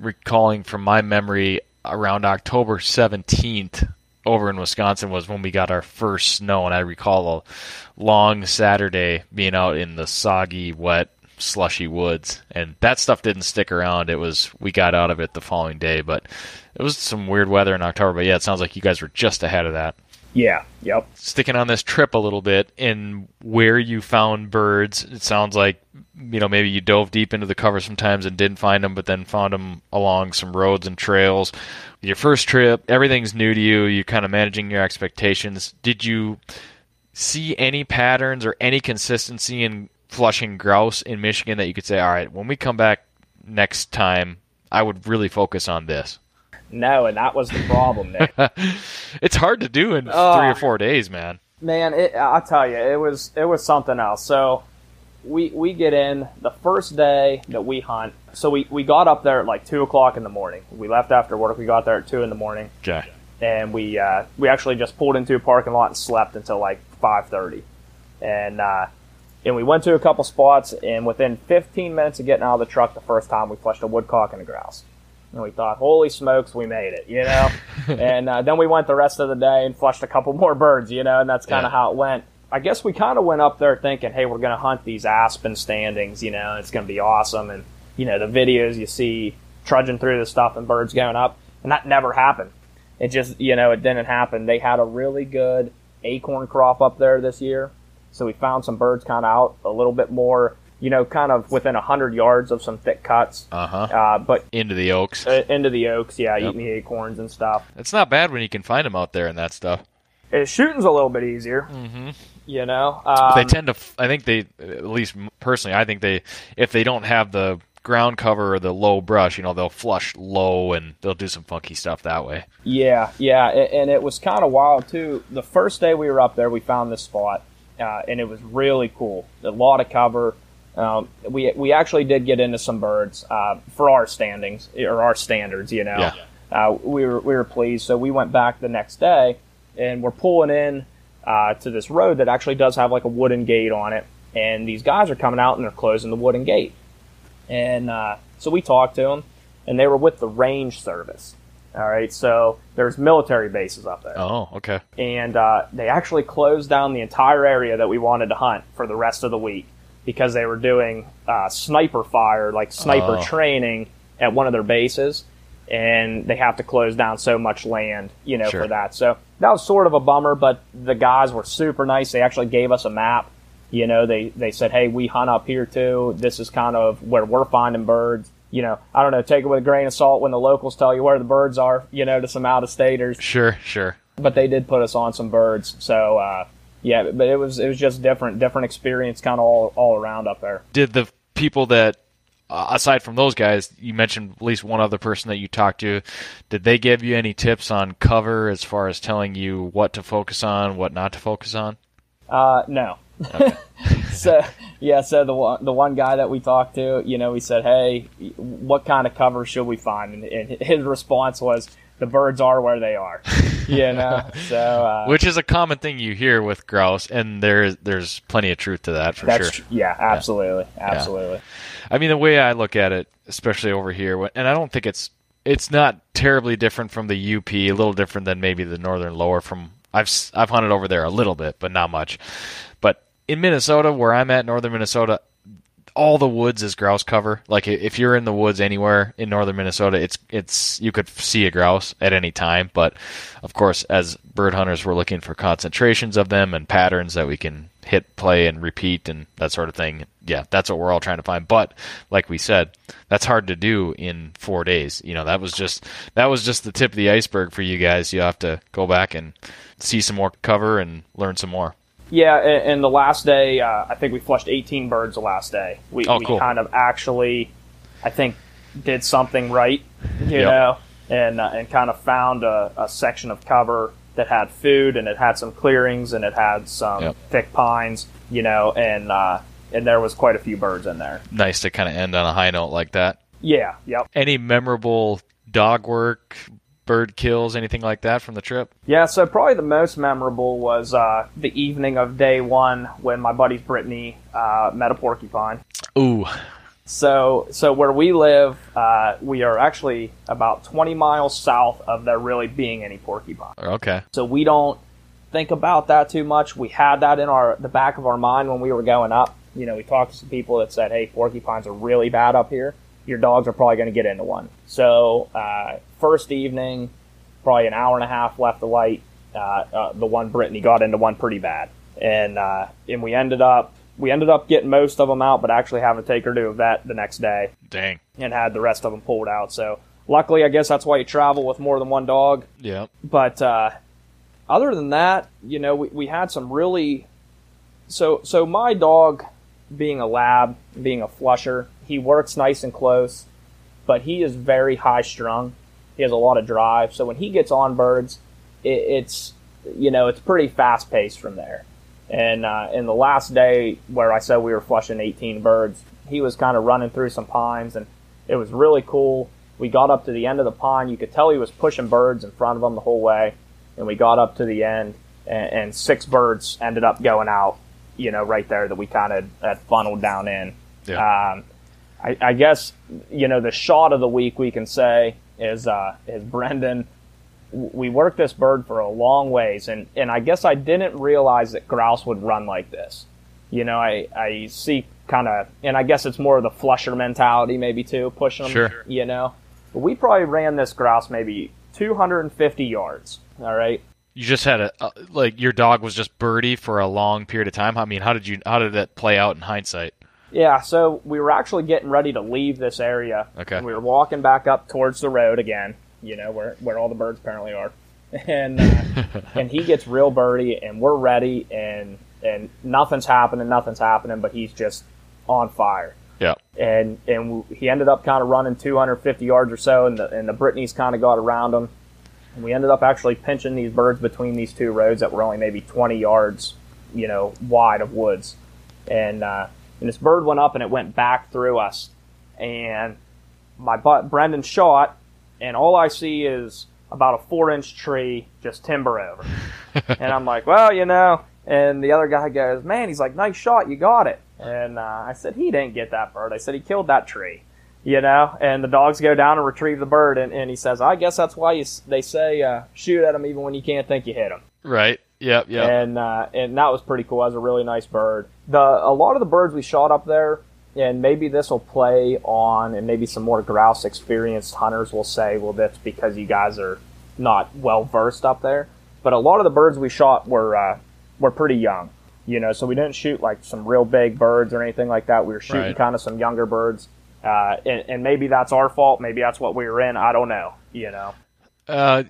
recalling from my memory around October seventeenth over in Wisconsin was when we got our first snow, and I recall a long Saturday being out in the soggy, wet, slushy woods, and that stuff didn't stick around. It was, we got out of it the following day, but it was some weird weather in October. But yeah, it sounds like you guys were just ahead of that. Yeah. Yep. Sticking on this trip a little bit and where you found birds, it sounds like, you know, maybe you dove deep into the cover sometimes and didn't find them, but then found them along some roads and trails. Your first trip, everything's new to you. You're kind of managing your expectations. Did you see any patterns or any consistency in flushing grouse in Michigan that you could say, all right, when we come back next time, I would really focus on this? No, and that was the problem, Nick. It's hard to do in uh, three or four days, man. Man, it, I'll tell you, it was it was something else. So we we get in the first day that we hunt. So we, we got up there at like two o'clock in the morning. We left after work. We got there at two in the morning. Okay. And we, uh, we actually just pulled into a parking lot and slept until like five thirty. And... uh And we went to a couple spots, and within fifteen minutes of getting out of the truck the first time, we flushed a woodcock and a grouse. And we thought, holy smokes, we made it, you know? and uh, then we went the rest of the day and flushed a couple more birds, you know, and that's kind of yeah. how it went. I guess we kind of went up there thinking, hey, we're going to hunt these aspen standings, you know, and it's going to be awesome. And, you know, the videos you see trudging through the stuff and birds going up, and that never happened. It just, you know, it didn't happen. They had a really good acorn crop up there this year. So we found some birds kind of out a little bit more, you know, kind of within one hundred yards of some thick cuts. Uh-huh. Uh, but into the oaks. Uh, into the oaks, yeah, yep. Eating the acorns and stuff. It's not bad when you can find them out there and that stuff. It, shooting's a little bit easier, mm-hmm. you know. Um, they tend to, I think they, at least personally, I think they, if they don't have the ground cover or the low brush, you know, they'll flush low and they'll do some funky stuff that way. Yeah, yeah, and it was kind of wild, too. The first day we were up there, we found this spot. Uh, and it was really cool. A lot of cover. Um, we we actually did get into some birds uh, for our standings or our standards. You know, yeah. uh, we were we were pleased. So we went back the next day, and we're pulling in uh, to this road that actually does have like a wooden gate on it. And these guys are coming out and they're closing the wooden gate. And uh, so we talked to them, and they were with the range service. All right, so there's military bases up there. Oh, okay. And uh, they actually closed down the entire area that we wanted to hunt for the rest of the week because they were doing uh, sniper fire, like sniper oh. training at one of their bases, and they have to close down so much land, you know, sure. for that. So that was sort of a bummer, but the guys were super nice. They actually gave us a map. You know, they, they said, hey, we hunt up here too. This is kind of where we're finding birds. you know, I don't know, take it with a grain of salt when the locals tell you where the birds are, you know, to some out-of-staters. Sure, sure. But they did put us on some birds, so uh, yeah. But it was it was just different, different experience, kind of all all around up there. Did the people that, uh, aside from those guys, you mentioned at least one other person that you talked to, did they give you any tips on cover as far as telling you what to focus on, what not to focus on? Uh, no. Okay. So yeah, so the one the one guy that we talked to, you know, he said, "Hey, what kind of cover should we find?" And, and his response was, "The birds are where they are," you know. So, uh, which is a common thing you hear with grouse, and there there's plenty of truth to that for that's, sure. Yeah, absolutely, yeah. absolutely. Yeah. I mean, the way I look at it, especially over here, and I don't think it's it's not terribly different from the U P. A little different than maybe the northern lower. From I've I've hunted over there a little bit, but not much. But in Minnesota, where I'm at, northern Minnesota, all the woods is grouse cover. Like if you're in the woods anywhere in northern Minnesota, it's it's you could see a grouse at any time. But of course, as bird hunters, we're looking for concentrations of them and patterns that we can hit, play, and repeat and that sort of thing. Yeah, that's what we're all trying to find. But like we said, that's hard to do in four days. You know, that was just that was just the tip of the iceberg for you guys. You have to go back and see some more cover and learn some more. Yeah, and the last day, uh, I think we flushed eighteen birds the last day. We, oh, we cool. kind of actually, I think, did something right, you yep. know, and uh, and kind of found a, a section of cover that had food, and it had some clearings, and it had some yep. thick pines, you know, and uh, and there was quite a few birds in there. Nice to kind of end on a high note like that. Yeah, yep. Any memorable dog work, bird kills, anything like that from the trip? Yeah, so probably the most memorable was uh, the evening of day one when my buddy Brittany uh, met a porcupine. Ooh. So so where we live, uh, we are actually about twenty miles south of there really being any porcupine. Okay. So we don't think about that too much. We had that in our the back of our mind when we were going up. You know, we talked to some people that said, hey, porcupines are really bad up here. Your dogs are probably going to get into one. So uh, first evening, probably an hour and a half left the light, uh, uh, the one Brittany got into one pretty bad. And uh, and we ended up we ended up getting most of them out, but actually having to take her to a vet the next day. Dang. And had the rest of them pulled out. So luckily, I guess that's why you travel with more than one dog. Yeah. But uh, other than that, you know, we, we had some really... So So my dog, being a lab, being a flusher, he works nice and close, but he is very high strung. He has a lot of drive. So when he gets on birds, it, it's, you know, it's pretty fast paced from there. And, uh, in the last day where I said we were flushing eighteen birds, he was kind of running through some pines, and it was really cool. We got up to the end of the pine. You could tell he was pushing birds in front of him the whole way. And we got up to the end, and, and six birds ended up going out, you know, right there that we kind of had funneled down in. Yeah. Um, I, I guess, you know, the shot of the week we can say is uh, is Brendan. We worked this bird for a long ways, and, and I guess I didn't realize that grouse would run like this. You know, I, I see kind of, and I guess it's more of the flusher mentality maybe too, pushing them, sure. you know. But we probably ran this grouse maybe two hundred fifty yards, all right? You just had a, uh, like your dog was just birdie for a long period of time. I mean, how did you, how did that play out in hindsight? Yeah, so we were actually getting ready to leave this area. Okay. We were walking back up towards the road again, you know, where where all the birds apparently are. And uh, and he gets real birdie, and we're ready, and and nothing's happening, nothing's happening, but he's just on fire. Yeah. And and we, he ended up kind of running two hundred fifty yards or so, and the and the Brittany's kind of got around him. And we ended up actually pinching these birds between these two roads that were only maybe twenty yards, you know, wide of woods. And uh And this bird went up, and it went back through us. And my butt, Brendan shot, and all I see is about a four-inch tree just timber over. And I'm like, well, you know. And the other guy goes, man, he's like, nice shot, you got it. And uh, I said, he didn't get that bird. I said, he killed that tree, you know. And the dogs go down and retrieve the bird, and, and he says, I guess that's why you, they say uh, shoot at them even when you can't think you hit them. Right. Yep, yep. And uh, and that was pretty cool. That was a really nice bird. The a lot of the birds we shot up there, and maybe this will play on, and maybe some more grouse experienced hunters will say, well, that's because you guys are not well versed up there. But a lot of the birds we shot were uh, were pretty young, you know. So we didn't shoot like some real big birds or anything like that. We were shooting right. kind of some younger birds. Uh, and, and maybe that's our fault. Maybe that's what we were in. I don't know, you know? Uh,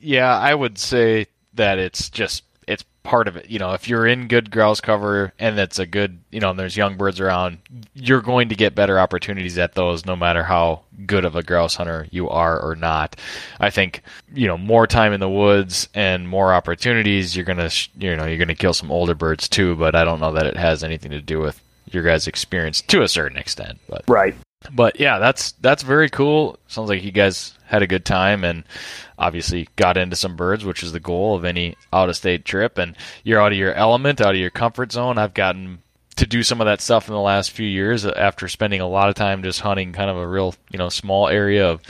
yeah, I would say that it's just, it's part of it. You know, if you're in good grouse cover and it's a good, you know, and there's young birds around, you're going to get better opportunities at those no matter how good of a grouse hunter you are or not. I think, you know, more time in the woods and more opportunities, you're going to, you know, you're going to kill some older birds too, but I don't know that it has anything to do with your guys' experience to a certain extent. But. Right. But yeah, that's that's very cool. Sounds like you guys had a good time and obviously got into some birds, which is the goal of any out-of-state trip. And you're out of your element, out of your comfort zone. I've gotten to do some of that stuff in the last few years after spending a lot of time just hunting kind of a real, you know, small area of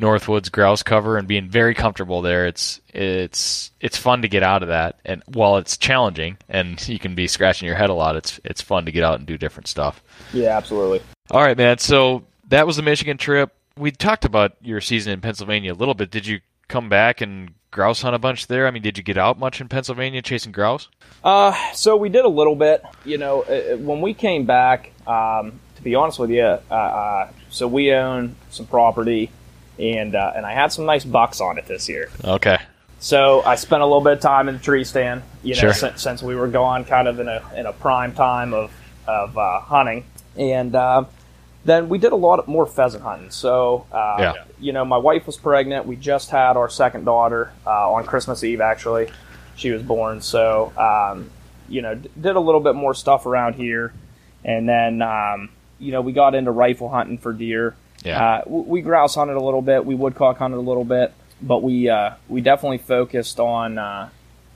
Northwoods grouse cover and being very comfortable there. It's it's it's fun to get out of that. And while it's challenging and you can be scratching your head a lot, it's it's fun to get out and do different stuff. Yeah, absolutely. All right, man. So that was the Michigan trip. We talked about your season in Pennsylvania a little bit. Did you come back and grouse hunt a bunch there? I mean, did you get out much in Pennsylvania chasing grouse? Uh, so we did a little bit. You know, it, when we came back, um, to be honest with you, uh, uh, so we own some property, and uh, and I had some nice bucks on it this year. Okay. So I spent a little bit of time in the tree stand. You know, sure. since, since we were gone, kind of in a in a prime time of of uh, hunting, and. Uh, Then we did a lot more pheasant hunting. So, uh, yeah. you know, my wife was pregnant. We just had our second daughter uh, on Christmas Eve, actually. She was born. So, um, you know, d- did a little bit more stuff around here. And then, um, you know, we got into rifle hunting for deer. Yeah. Uh, we, we grouse hunted a little bit. We woodcock hunted a little bit. But we uh, we definitely focused on, uh,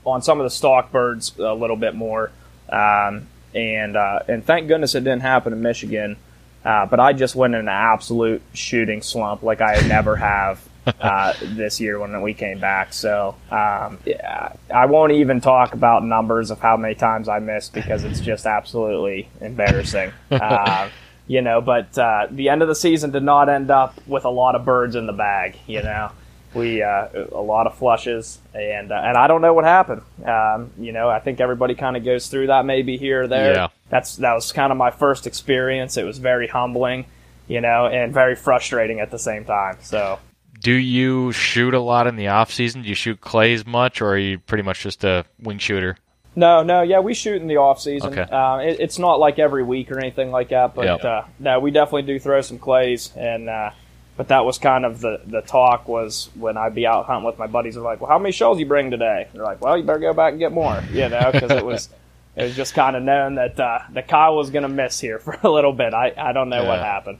on some of the stock birds a little bit more. Um, and uh, and thank goodness it didn't happen in Michigan. Uh, but I just went in an absolute shooting slump like I never have uh, this year when we came back. So um, yeah, I won't even talk about numbers of how many times I missed because it's just absolutely embarrassing. Uh, you know, but uh, the end of the season did not end up with a lot of birds in the bag. You know, we uh, a lot of flushes, and uh, and I don't know what happened. Um, you know, I think everybody kind of goes through that maybe here or there. Yeah. That's that was kind of my first experience. It was very humbling, you know, and very frustrating at the same time. So, do you shoot a lot in the off season? Do you shoot clays much, or are you pretty much just a wing shooter? No, no, yeah, we shoot in the off season. Okay. Uh, it, it's not like every week or anything like that, but yep. uh, no, we definitely do throw some clays and. Uh, But that was kind of the, the talk was when I'd be out hunting with my buddies. They're like, well, how many shells you bring today? They're like, well, you better go back and get more, you know, because it was it was just kind of known that uh, that Kyle was going to miss here for a little bit. I, I don't know yeah. what happened.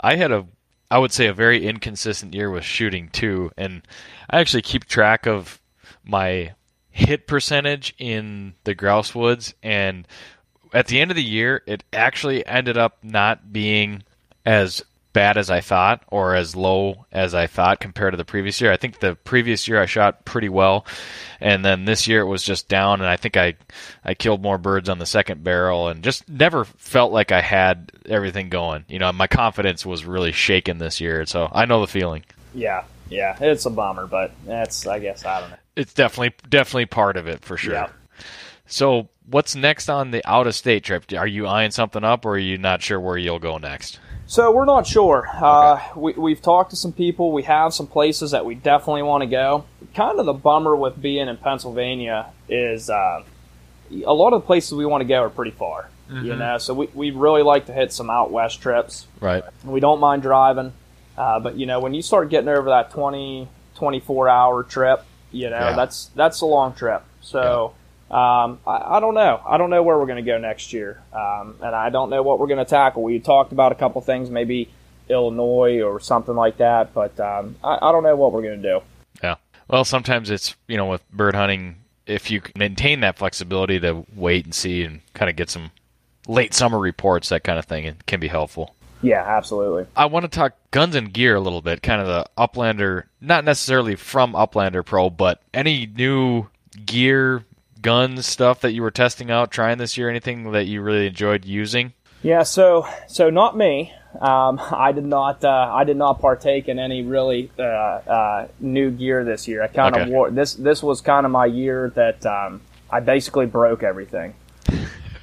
I had a, I would say, a very inconsistent year with shooting, too. And I actually keep track of my hit percentage in the grouse woods. And at the end of the year, it actually ended up not being as bad as I thought or as low as I thought compared to the previous year. I think the previous year I shot pretty well, and then this year it was just down, and I think I, I killed more birds on the second barrel and just never felt like I had everything going. You know, my confidence was really shaken this year, so I know the feeling. Yeah, yeah, it's a bummer, but that's, I guess, I don't know. It's definitely definitely part of it for sure. Yeah. So what's next on the out-of-state trip? Are you eyeing something up, or are you not sure where you'll go next? So we're not sure. Uh, okay. we, we've talked to some people. We have some places that we definitely want to go. Kind of the bummer with being in Pennsylvania is uh, a lot of the places we want to go are pretty far. Mm-hmm. You know, so we we really like to hit some out west trips. Right. We don't mind driving, uh, but you know, when you start getting over that twenty, twenty-four hour trip, you know, yeah. that's that's a long trip. So. Yeah. Um, I, I don't know. I don't know where we're going to go next year, um, and I don't know what we're going to tackle. We talked about a couple things, maybe Illinois or something like that, but um, I, I don't know what we're going to do. Yeah. Well, sometimes it's, you know, with bird hunting, if you maintain that flexibility to wait and see and kind of get some late summer reports, that kind of thing, it can be helpful. Yeah, absolutely. I want to talk guns and gear a little bit, kind of the Uplander, not necessarily from Uplander Pro, but any new gear guns stuff that you were testing out, trying this year, anything that you really enjoyed using? Yeah, so so not me. Um, I did not uh, I did not partake in any really uh, uh, new gear this year. I kind of okay. wore this. This was kind of my year that um, I basically broke everything.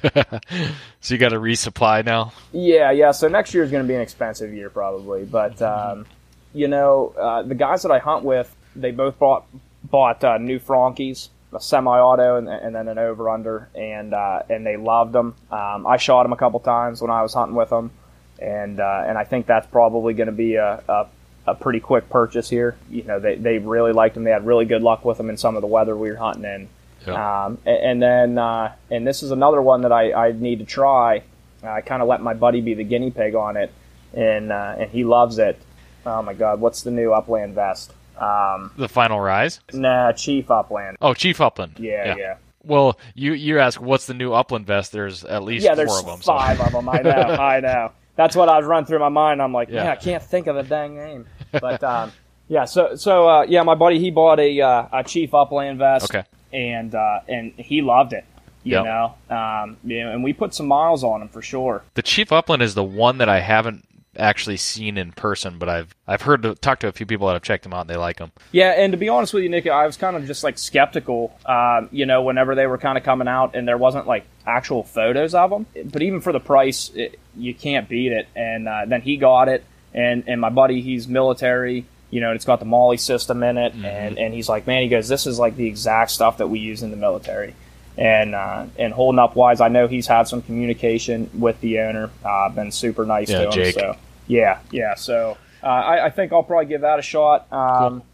So you got to resupply now? Yeah, yeah. So next year is going to be an expensive year probably. But, um, you know, uh, the guys that I hunt with, they both bought bought uh, new Fronkies, a semi-auto and, and then an over-under, and uh, and they loved them. Um, I shot them a couple times when I was hunting with them, and uh, and I think that's probably going to be a, a a pretty quick purchase here. You know, they they really liked them. They had really good luck with them in some of the weather we were hunting in. Yeah. Um, and, and then uh, and this is another one that I, I need to try. I kind of let my buddy be the guinea pig on it, and uh, and he loves it. Oh my God, what's the new Upland vest? Um, the Final Rise? Nah, Chief Upland. Oh, Chief Upland. Yeah, yeah. yeah. Well, you, you ask, what's the new Upland vest? There's at least yeah, four of them. Yeah, there's five so. of them. I know, I know. That's what I was running through my mind. I'm like, yeah, yeah I can't think of the dang name. But, um, yeah, so, so uh, yeah, my buddy, he bought a, uh, a Chief Upland vest, okay. and uh, and he loved it. You yep. know, um, you know, and we put some miles on him for sure. The Chief Upland is the one that I haven't actually seen in person, but I've I've heard to, talked to a few people that have checked them out and they like them. Yeah, and to be honest with you, Nick, I was kind of just like skeptical, um, you know, whenever they were kind of coming out and there wasn't like actual photos of them. But even for the price, it, you can't beat it. And uh, then he got it, and and my buddy, he's military, you know, and it's got the MOLLE system in it, mm-hmm. and and he's like, man, he goes, this is like the exact stuff that we use in the military. And uh, and holding up wise, I know he's had some communication with the owner. Uh, been super nice yeah, to him. Jake. So yeah, yeah. So uh, I, I think I'll probably give that a shot. Um, cool.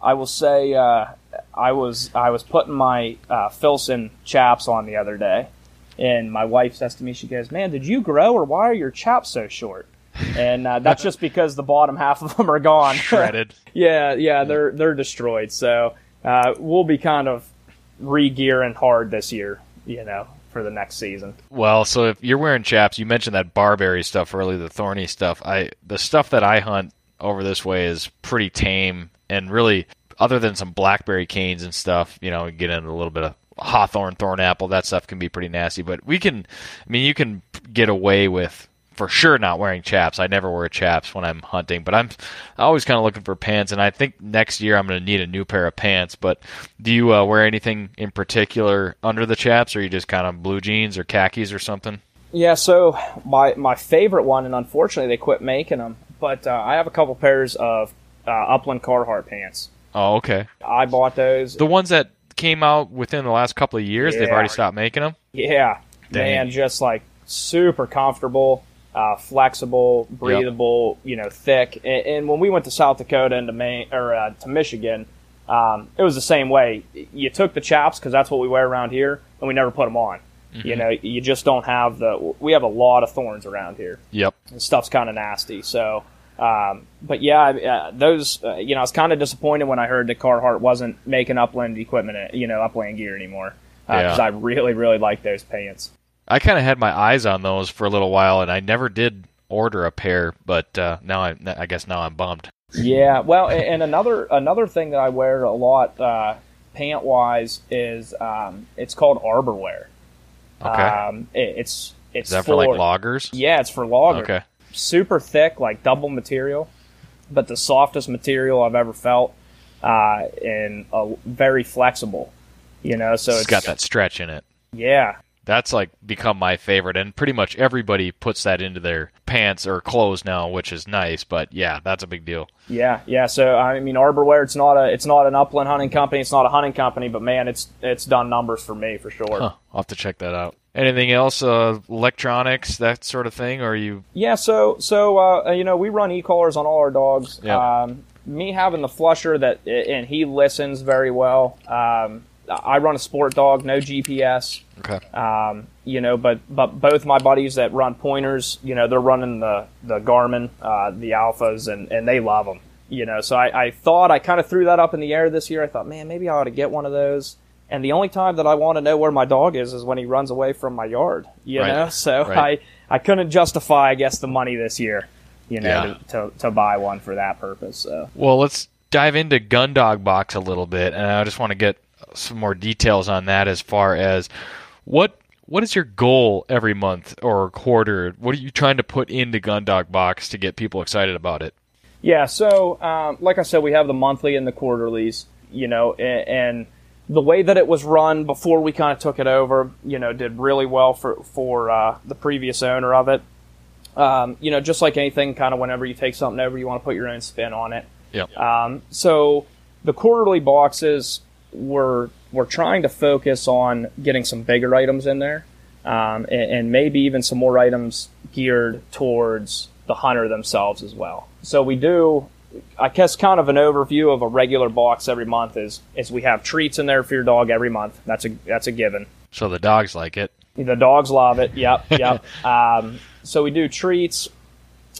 I will say uh, I was I was putting my uh, Filson chaps on the other day, and my wife says to me, she goes, "Man, did you grow, or why are your chaps so short?" And uh, that's just because the bottom half of them are gone, shredded. yeah, yeah, they're they're destroyed. So uh, we'll be kind of re-gearing hard this year, you know, for the next season. Well, so if you're wearing chaps, you mentioned that barberry stuff early, the thorny stuff. I the stuff that I hunt over this way is pretty tame, and really, other than some blackberry canes and stuff, you know, we get into a little bit of hawthorn, thorn apple, that stuff can be pretty nasty. But we can, I mean, you can get away with for sure not wearing chaps. I never wear chaps when I'm hunting, but I'm always kind of looking for pants, and I think next year I'm going to need a new pair of pants. But do you uh, wear anything in particular under the chaps, or you just kind of blue jeans or khakis or something? Yeah, so my my favorite one, and unfortunately they quit making them, but uh, I have a couple pairs of uh, Upland Carhartt pants. Oh, okay. I bought those. The ones that came out within the last couple of years, yeah. They've already stopped making them? Yeah. Dang. Man, just like super comfortable. Uh, flexible, breathable, yep. you know, thick. And, and when we went to South Dakota and to Maine, or uh, to Michigan, um, it was the same way. You took the chaps because that's what we wear around here, and we never put them on. Mm-hmm. You know, you just don't have the. We have a lot of thorns around here. Yep, and stuff's kind of nasty. So, um, but yeah, uh, those. Uh, you know, I was kind of disappointed when I heard that Carhartt wasn't making Upland equipment, you know, Upland gear anymore, because uh, yeah. I really, really like those pants. I kind of had my eyes on those for a little while, and I never did order a pair, but uh, now I, I guess now I'm bummed. Yeah, well, and another another thing that I wear a lot uh, pant-wise is um, it's called Arborwear. Okay. Um, it, it's, it's is that for, for like loggers? Yeah, it's for loggers. Okay. Super thick, like double material, but the softest material I've ever felt, uh, and uh, very flexible. You know, so it's, it's got that stretch in it. Yeah. That's like become my favorite, and pretty much everybody puts that into their pants or clothes now, which is nice. But yeah, that's a big deal. Yeah, yeah. So I mean, Arborwear, it's not a, it's not an upland hunting company, it's not a hunting company, but man, it's it's done numbers for me for sure. Huh, I'll have to check that out. Anything else? Uh, electronics, that sort of thing, or you? Yeah. So so uh, you know, we run e-collars on all our dogs. Yep. Um, me having the flusher that, and he listens very well. Um, I run a Sport Dog, no G P S. Okay. Um, you know, but, but both my buddies that run pointers, you know, they're running the, the Garmin, uh, the Alphas, and, and they love them. You know, so I, I thought, I kind of threw that up in the air this year. I thought, man, maybe I ought to get one of those. And the only time that I want to know where my dog is is when he runs away from my yard, you right. know? So right. I, I couldn't justify, I guess, the money this year, you know, yeah. to, to, to buy one for that purpose. So. Well, let's dive into Gun Dog Box a little bit, and I just want to get some more details on that as far as what what is your goal every month or quarter? What are you trying to put into Gun Dog Box to get people excited about it? Yeah, so um, like I said, we have the monthly and the quarterlies, you know, and, and the way that it was run before we kind of took it over, you know, did really well for, for uh, the previous owner of it. Um, you know, just like anything, kind of whenever you take something over, you want to put your own spin on it. Yeah. Um, so the quarterly boxes were, we're trying to focus on getting some bigger items in there, um, and, and maybe even some more items geared towards the hunter themselves as well. So we do, I guess, kind of an overview of a regular box every month is is we have treats in there for your dog every month. That's a that's a given. So the dogs like it. The dogs love it. Yep, yep. Um, so we do treats,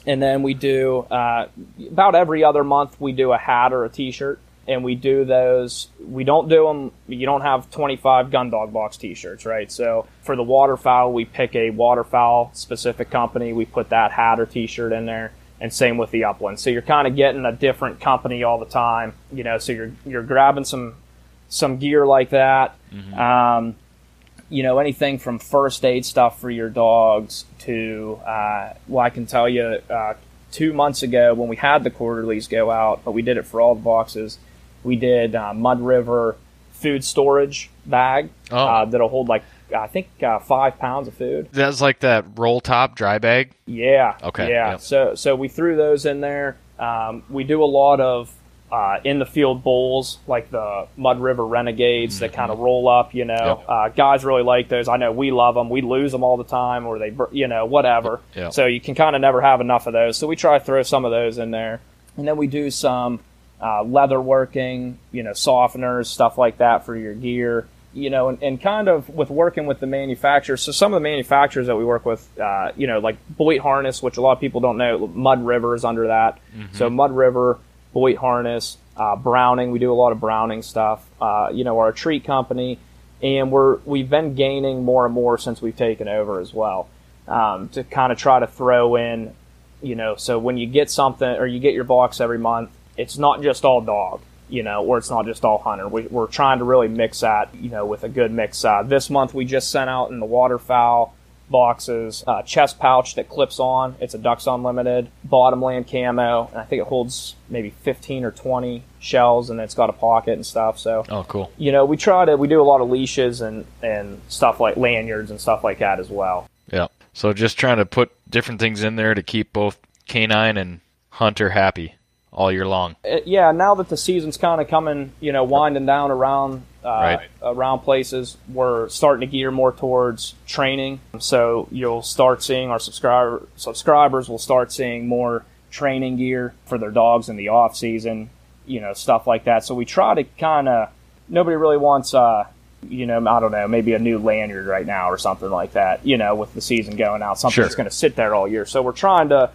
and then we do uh, about every other month we do a hat or a T-shirt. And we do those, we don't do them, you don't have twenty-five Gun Dog Box T-shirts, right? So for the waterfowl, we pick a waterfowl-specific company. We put that hat or T-shirt in there, and same with the upland. So you're kind of getting a different company all the time, you know, so you're you're grabbing some some gear like that. Mm-hmm. Um, you know, anything from first aid stuff for your dogs to, uh, well, I can tell you, uh, two months ago when we had the quarterlies go out, but we did it for all the boxes, we did uh, Mud River food storage bag oh. uh, that'll hold, like, I think uh, five pounds of food. That's like that roll top dry bag? Yeah. Okay. Yeah. Yep. So so we threw those in there. Um, we do a lot of uh, in-the-field bowls, like the Mud River Renegades mm-hmm. that kind of roll up, you know. Yep. Uh, guys really like those. I know we love them. We lose them all the time, or they, you know, whatever. Yep. So you can kind of never have enough of those. So we try to throw some of those in there. And then we do some... Uh, leather working, you know, softeners, stuff like that for your gear, you know, and, and kind of with working with the manufacturers. So some of the manufacturers that we work with, uh, you know, like Boyt Harness, which a lot of people don't know, Mud River is under that. Mm-hmm. So Mud River, Boyt Harness, uh, Browning, we do a lot of Browning stuff, uh, you know, our treat company, and we're, we've been gaining more and more since we've taken over as well, um, to kind of try to throw in, you know, so when you get something or you get your box every month, it's not just all dog, you know, or it's not just all hunter. We, we're trying to really mix that, you know, with a good mix. Uh, this month we just sent out in the waterfowl boxes a chest pouch that clips on. It's a Ducks Unlimited bottomland camo, and I think it holds maybe fifteen or twenty shells, and it's got a pocket and stuff. So, oh, cool. You know, we try to we do a lot of leashes and and stuff like lanyards and stuff like that as well. Yeah. So just trying to put different things in there to keep both canine and hunter happy all year long. Yeah, now that the season's kind of coming, you know, winding down around uh, right. around places, we're starting to gear more towards training. So you'll start seeing our subscriber subscribers will start seeing more training gear for their dogs in the off season, you know, stuff like that. So we try to kind of, nobody really wants, uh, you know, I don't know, maybe a new lanyard right now or something like that, you know, with the season going out, something sure. that's going to sit there all year. So we're trying to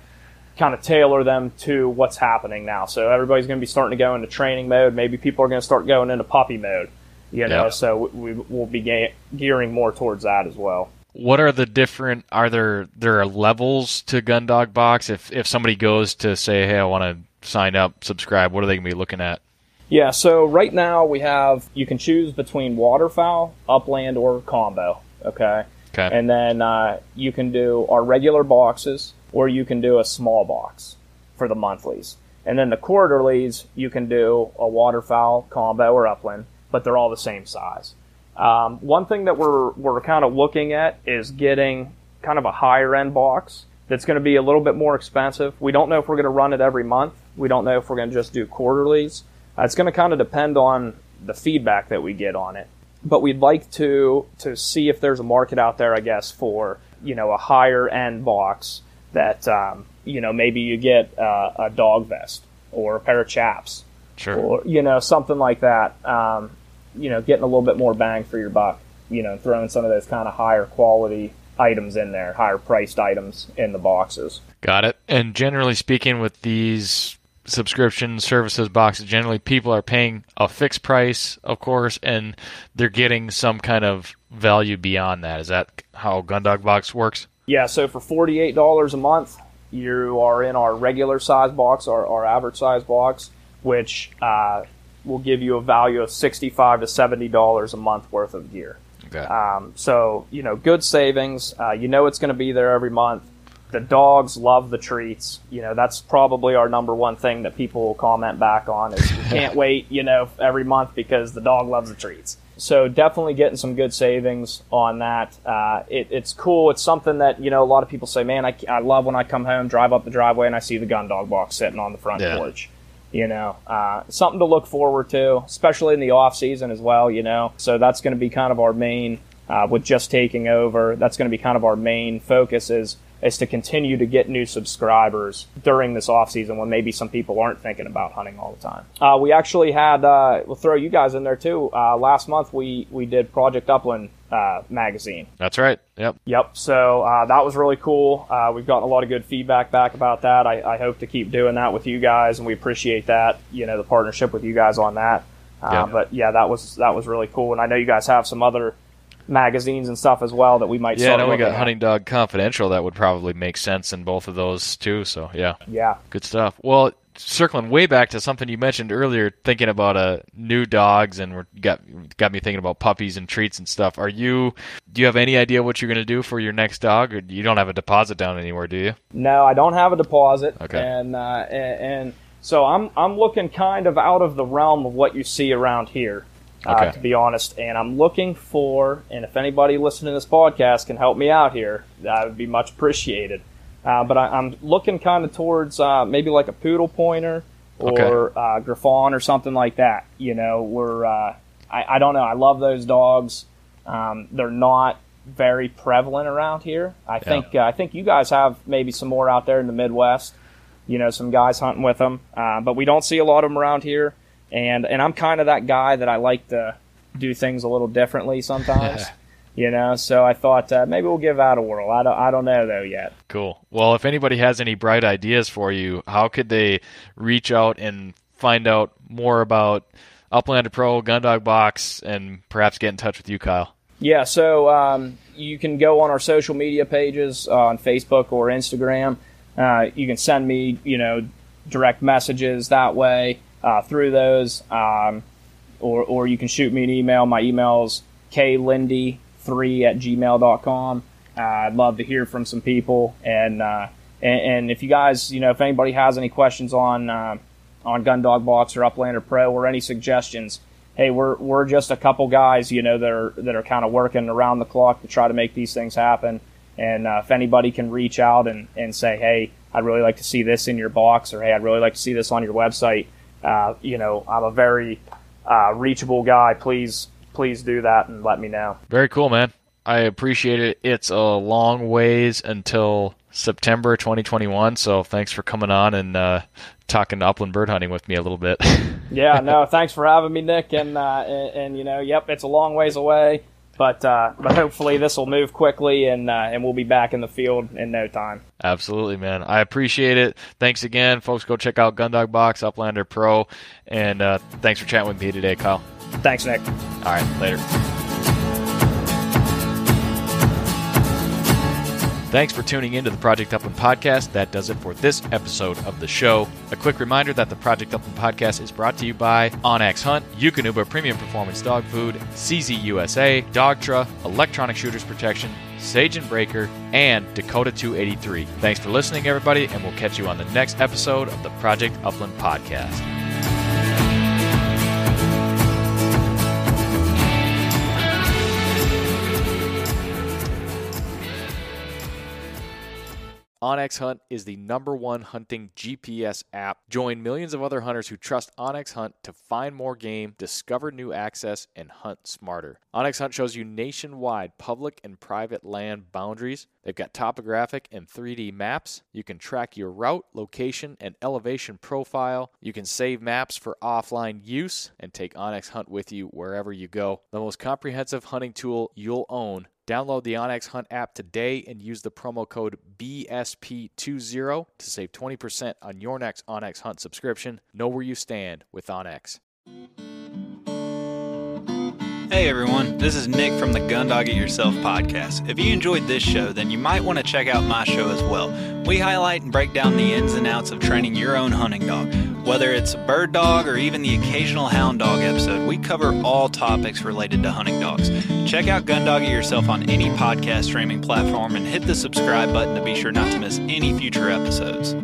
kind of tailor them to what's happening now. So everybody's going to be starting to go into training mode. Maybe people are going to start going into puppy mode, you know, yeah. so we will be ge- gearing more towards that as well. What are the different, are there, there are levels to Gun Dog Box? If, if somebody goes to say, hey, I want to sign up, subscribe, what are they going to be looking at? Yeah. So right now we have, you can choose between waterfowl, upland, or combo. Okay. Okay. And then uh, you can do our regular boxes, or you can do a small box for the monthlies. And then the quarterlies, you can do a waterfowl, combo, or upland, but they're all the same size. Um, one thing that we're we're kind of looking at is getting kind of a higher-end box that's going to be a little bit more expensive. We don't know if we're going to run it every month. We don't know if we're going to just do quarterlies. Uh, it's going to kind of depend on the feedback that we get on it. But we'd like to to see if there's a market out there, I guess, for, you know, a higher-end box that, um, you know, maybe you get uh, a dog vest or a pair of chaps. Sure. Or, you know, something like that. Um, you know, getting a little bit more bang for your buck. You know, throwing some of those kind of higher quality items in there, higher priced items in the boxes. Got it. And generally speaking, with these subscription services boxes, generally people are paying a fixed price, of course, and they're getting some kind of value beyond that. Is that how Gun Dog Box works? Yeah, so for forty-eight dollars a month, you are in our regular size box, our, our average size box, which uh, will give you a value of sixty-five to seventy dollars a month worth of gear. Okay. Um, so, you know, good savings. Uh, you know it's going to be there every month. The dogs love the treats. You know, that's probably our number one thing that people will comment back on is you can't wait, you know, every month because the dog loves the treats. So definitely getting some good savings on that. Uh, it, it's cool. It's something that, you know, a lot of people say, man, I, I love when I come home, drive up the driveway, and I see the Gun Dog Box sitting on the front yeah. porch. You know, uh, something to look forward to, especially in the off season as well, you know. So that's going to be kind of our main, uh, with just taking over, that's going to be kind of our main focus is, is to continue to get new subscribers during this off season when maybe some people aren't thinking about hunting all the time. Uh, we actually had, uh, we'll throw you guys in there too. Uh, last month we, we did Project Upland uh, magazine. That's right. Yep. Yep. So uh, that was really cool. Uh, we've gotten a lot of good feedback back about that. I, I hope to keep doing that with you guys, and we appreciate that, you know, the partnership with you guys on that. Uh, yeah. But yeah, that was that was really cool. And I know you guys have some other magazines and stuff as well that we might. Yeah, no, we got at. Hunting Dog Confidential that would probably make sense in both of those too. So yeah, yeah, good stuff. Well, circling way back to something you mentioned earlier, thinking about uh, new dogs, and we're, got got me thinking about puppies and treats and stuff. Are you? Do you have any idea what you're going to do for your next dog? Or you don't have a deposit down anywhere, do you? No, I don't have a deposit. Okay, and uh, and, and so I'm I'm looking kind of out of the realm of what you see around here. Okay. Uh, to be honest, and I'm looking for, and if anybody listening to this podcast can help me out here, that would be much appreciated. Uh, but I, I'm looking kind of towards uh, maybe like a Poodle Pointer or okay. uh, Griffon or something like that. You know, we're uh, I, I don't know. I love those dogs. Um, they're not very prevalent around here. I yeah. think uh, I think you guys have maybe some more out there in the Midwest. You know, some guys hunting with them, uh, but we don't see a lot of them around here. And and I'm kind of that guy that I like to do things a little differently sometimes, you know. So I thought uh, maybe we'll give that a whirl. I don't I don't know though yet. Cool. Well, if anybody has any bright ideas for you, how could they reach out and find out more about Uplander Pro, Gun Dog Box, and perhaps get in touch with you, Kyle? Yeah. So um, you can go on our social media pages uh, on Facebook or Instagram. Uh, you can send me, you know, direct messages that way. Uh, through those, um, or or you can shoot me an email. My email's k lindy three at gmail dot com. Uh, I'd love to hear from some people, and uh, and, and if you guys, you know, if anybody has any questions on uh, on Gun Dog Box or Uplander Pro or any suggestions, hey, we're we're just a couple guys, you know, that are that are kind of working around the clock to try to make these things happen. And uh, if anybody can reach out and and say, hey, I'd really like to see this in your box, or hey, I'd really like to see this on your website. Uh, you know, I'm a very uh, reachable guy. Please, please do that and let me know. Very cool, man. I appreciate it. It's a long ways until September twenty twenty-one, so thanks for coming on and uh, talking to Upland Bird Hunting with me a little bit. Yeah, no, thanks for having me, Nick. And, uh, and, and you know, yep, it's a long ways away, but uh, but hopefully this will move quickly, and, uh, and we'll be back in the field in no time. Absolutely, man. I appreciate it. Thanks again, folks. Go check out Gun Dog Box, Uplander Pro, and uh, thanks for chatting with me today, Kyle. Thanks, Nick. All right, later. Thanks for tuning in to the Project Upland Podcast. That does it for this episode of the show. A quick reminder that the Project Upland Podcast is brought to you by Onyx Hunt, Eukanuba Premium Performance Dog Food, C Z U S A, Dogtra, Electronic Shooters Protection, Sage and Breaker, and Dakota two eighty-three. Thanks for listening, everybody, and we'll catch you on the next episode of the Project Upland Podcast. Onyx Hunt is the number one hunting G P S app. Join millions of other hunters who trust Onyx Hunt to find more game, discover new access, and hunt smarter. Onyx Hunt shows you nationwide public and private land boundaries. They've got topographic and three D maps. You can track your route, location, and elevation profile. You can save maps for offline use and take Onyx Hunt with you wherever you go. The most comprehensive hunting tool you'll own. Download the Onyx Hunt app today and use the promo code B S P twenty to save twenty percent on your next Onyx Hunt subscription. Know where you stand with Onyx. Hey everyone, this is Nick from the Gundog It Yourself podcast. If you enjoyed this show, then you might want to check out my show as well. We highlight and break down the ins and outs of training your own hunting dog. Whether it's a bird dog or even the occasional hound dog episode, we cover all topics related to hunting dogs. Check out Gundog It Yourself on any podcast streaming platform and hit the subscribe button to be sure not to miss any future episodes.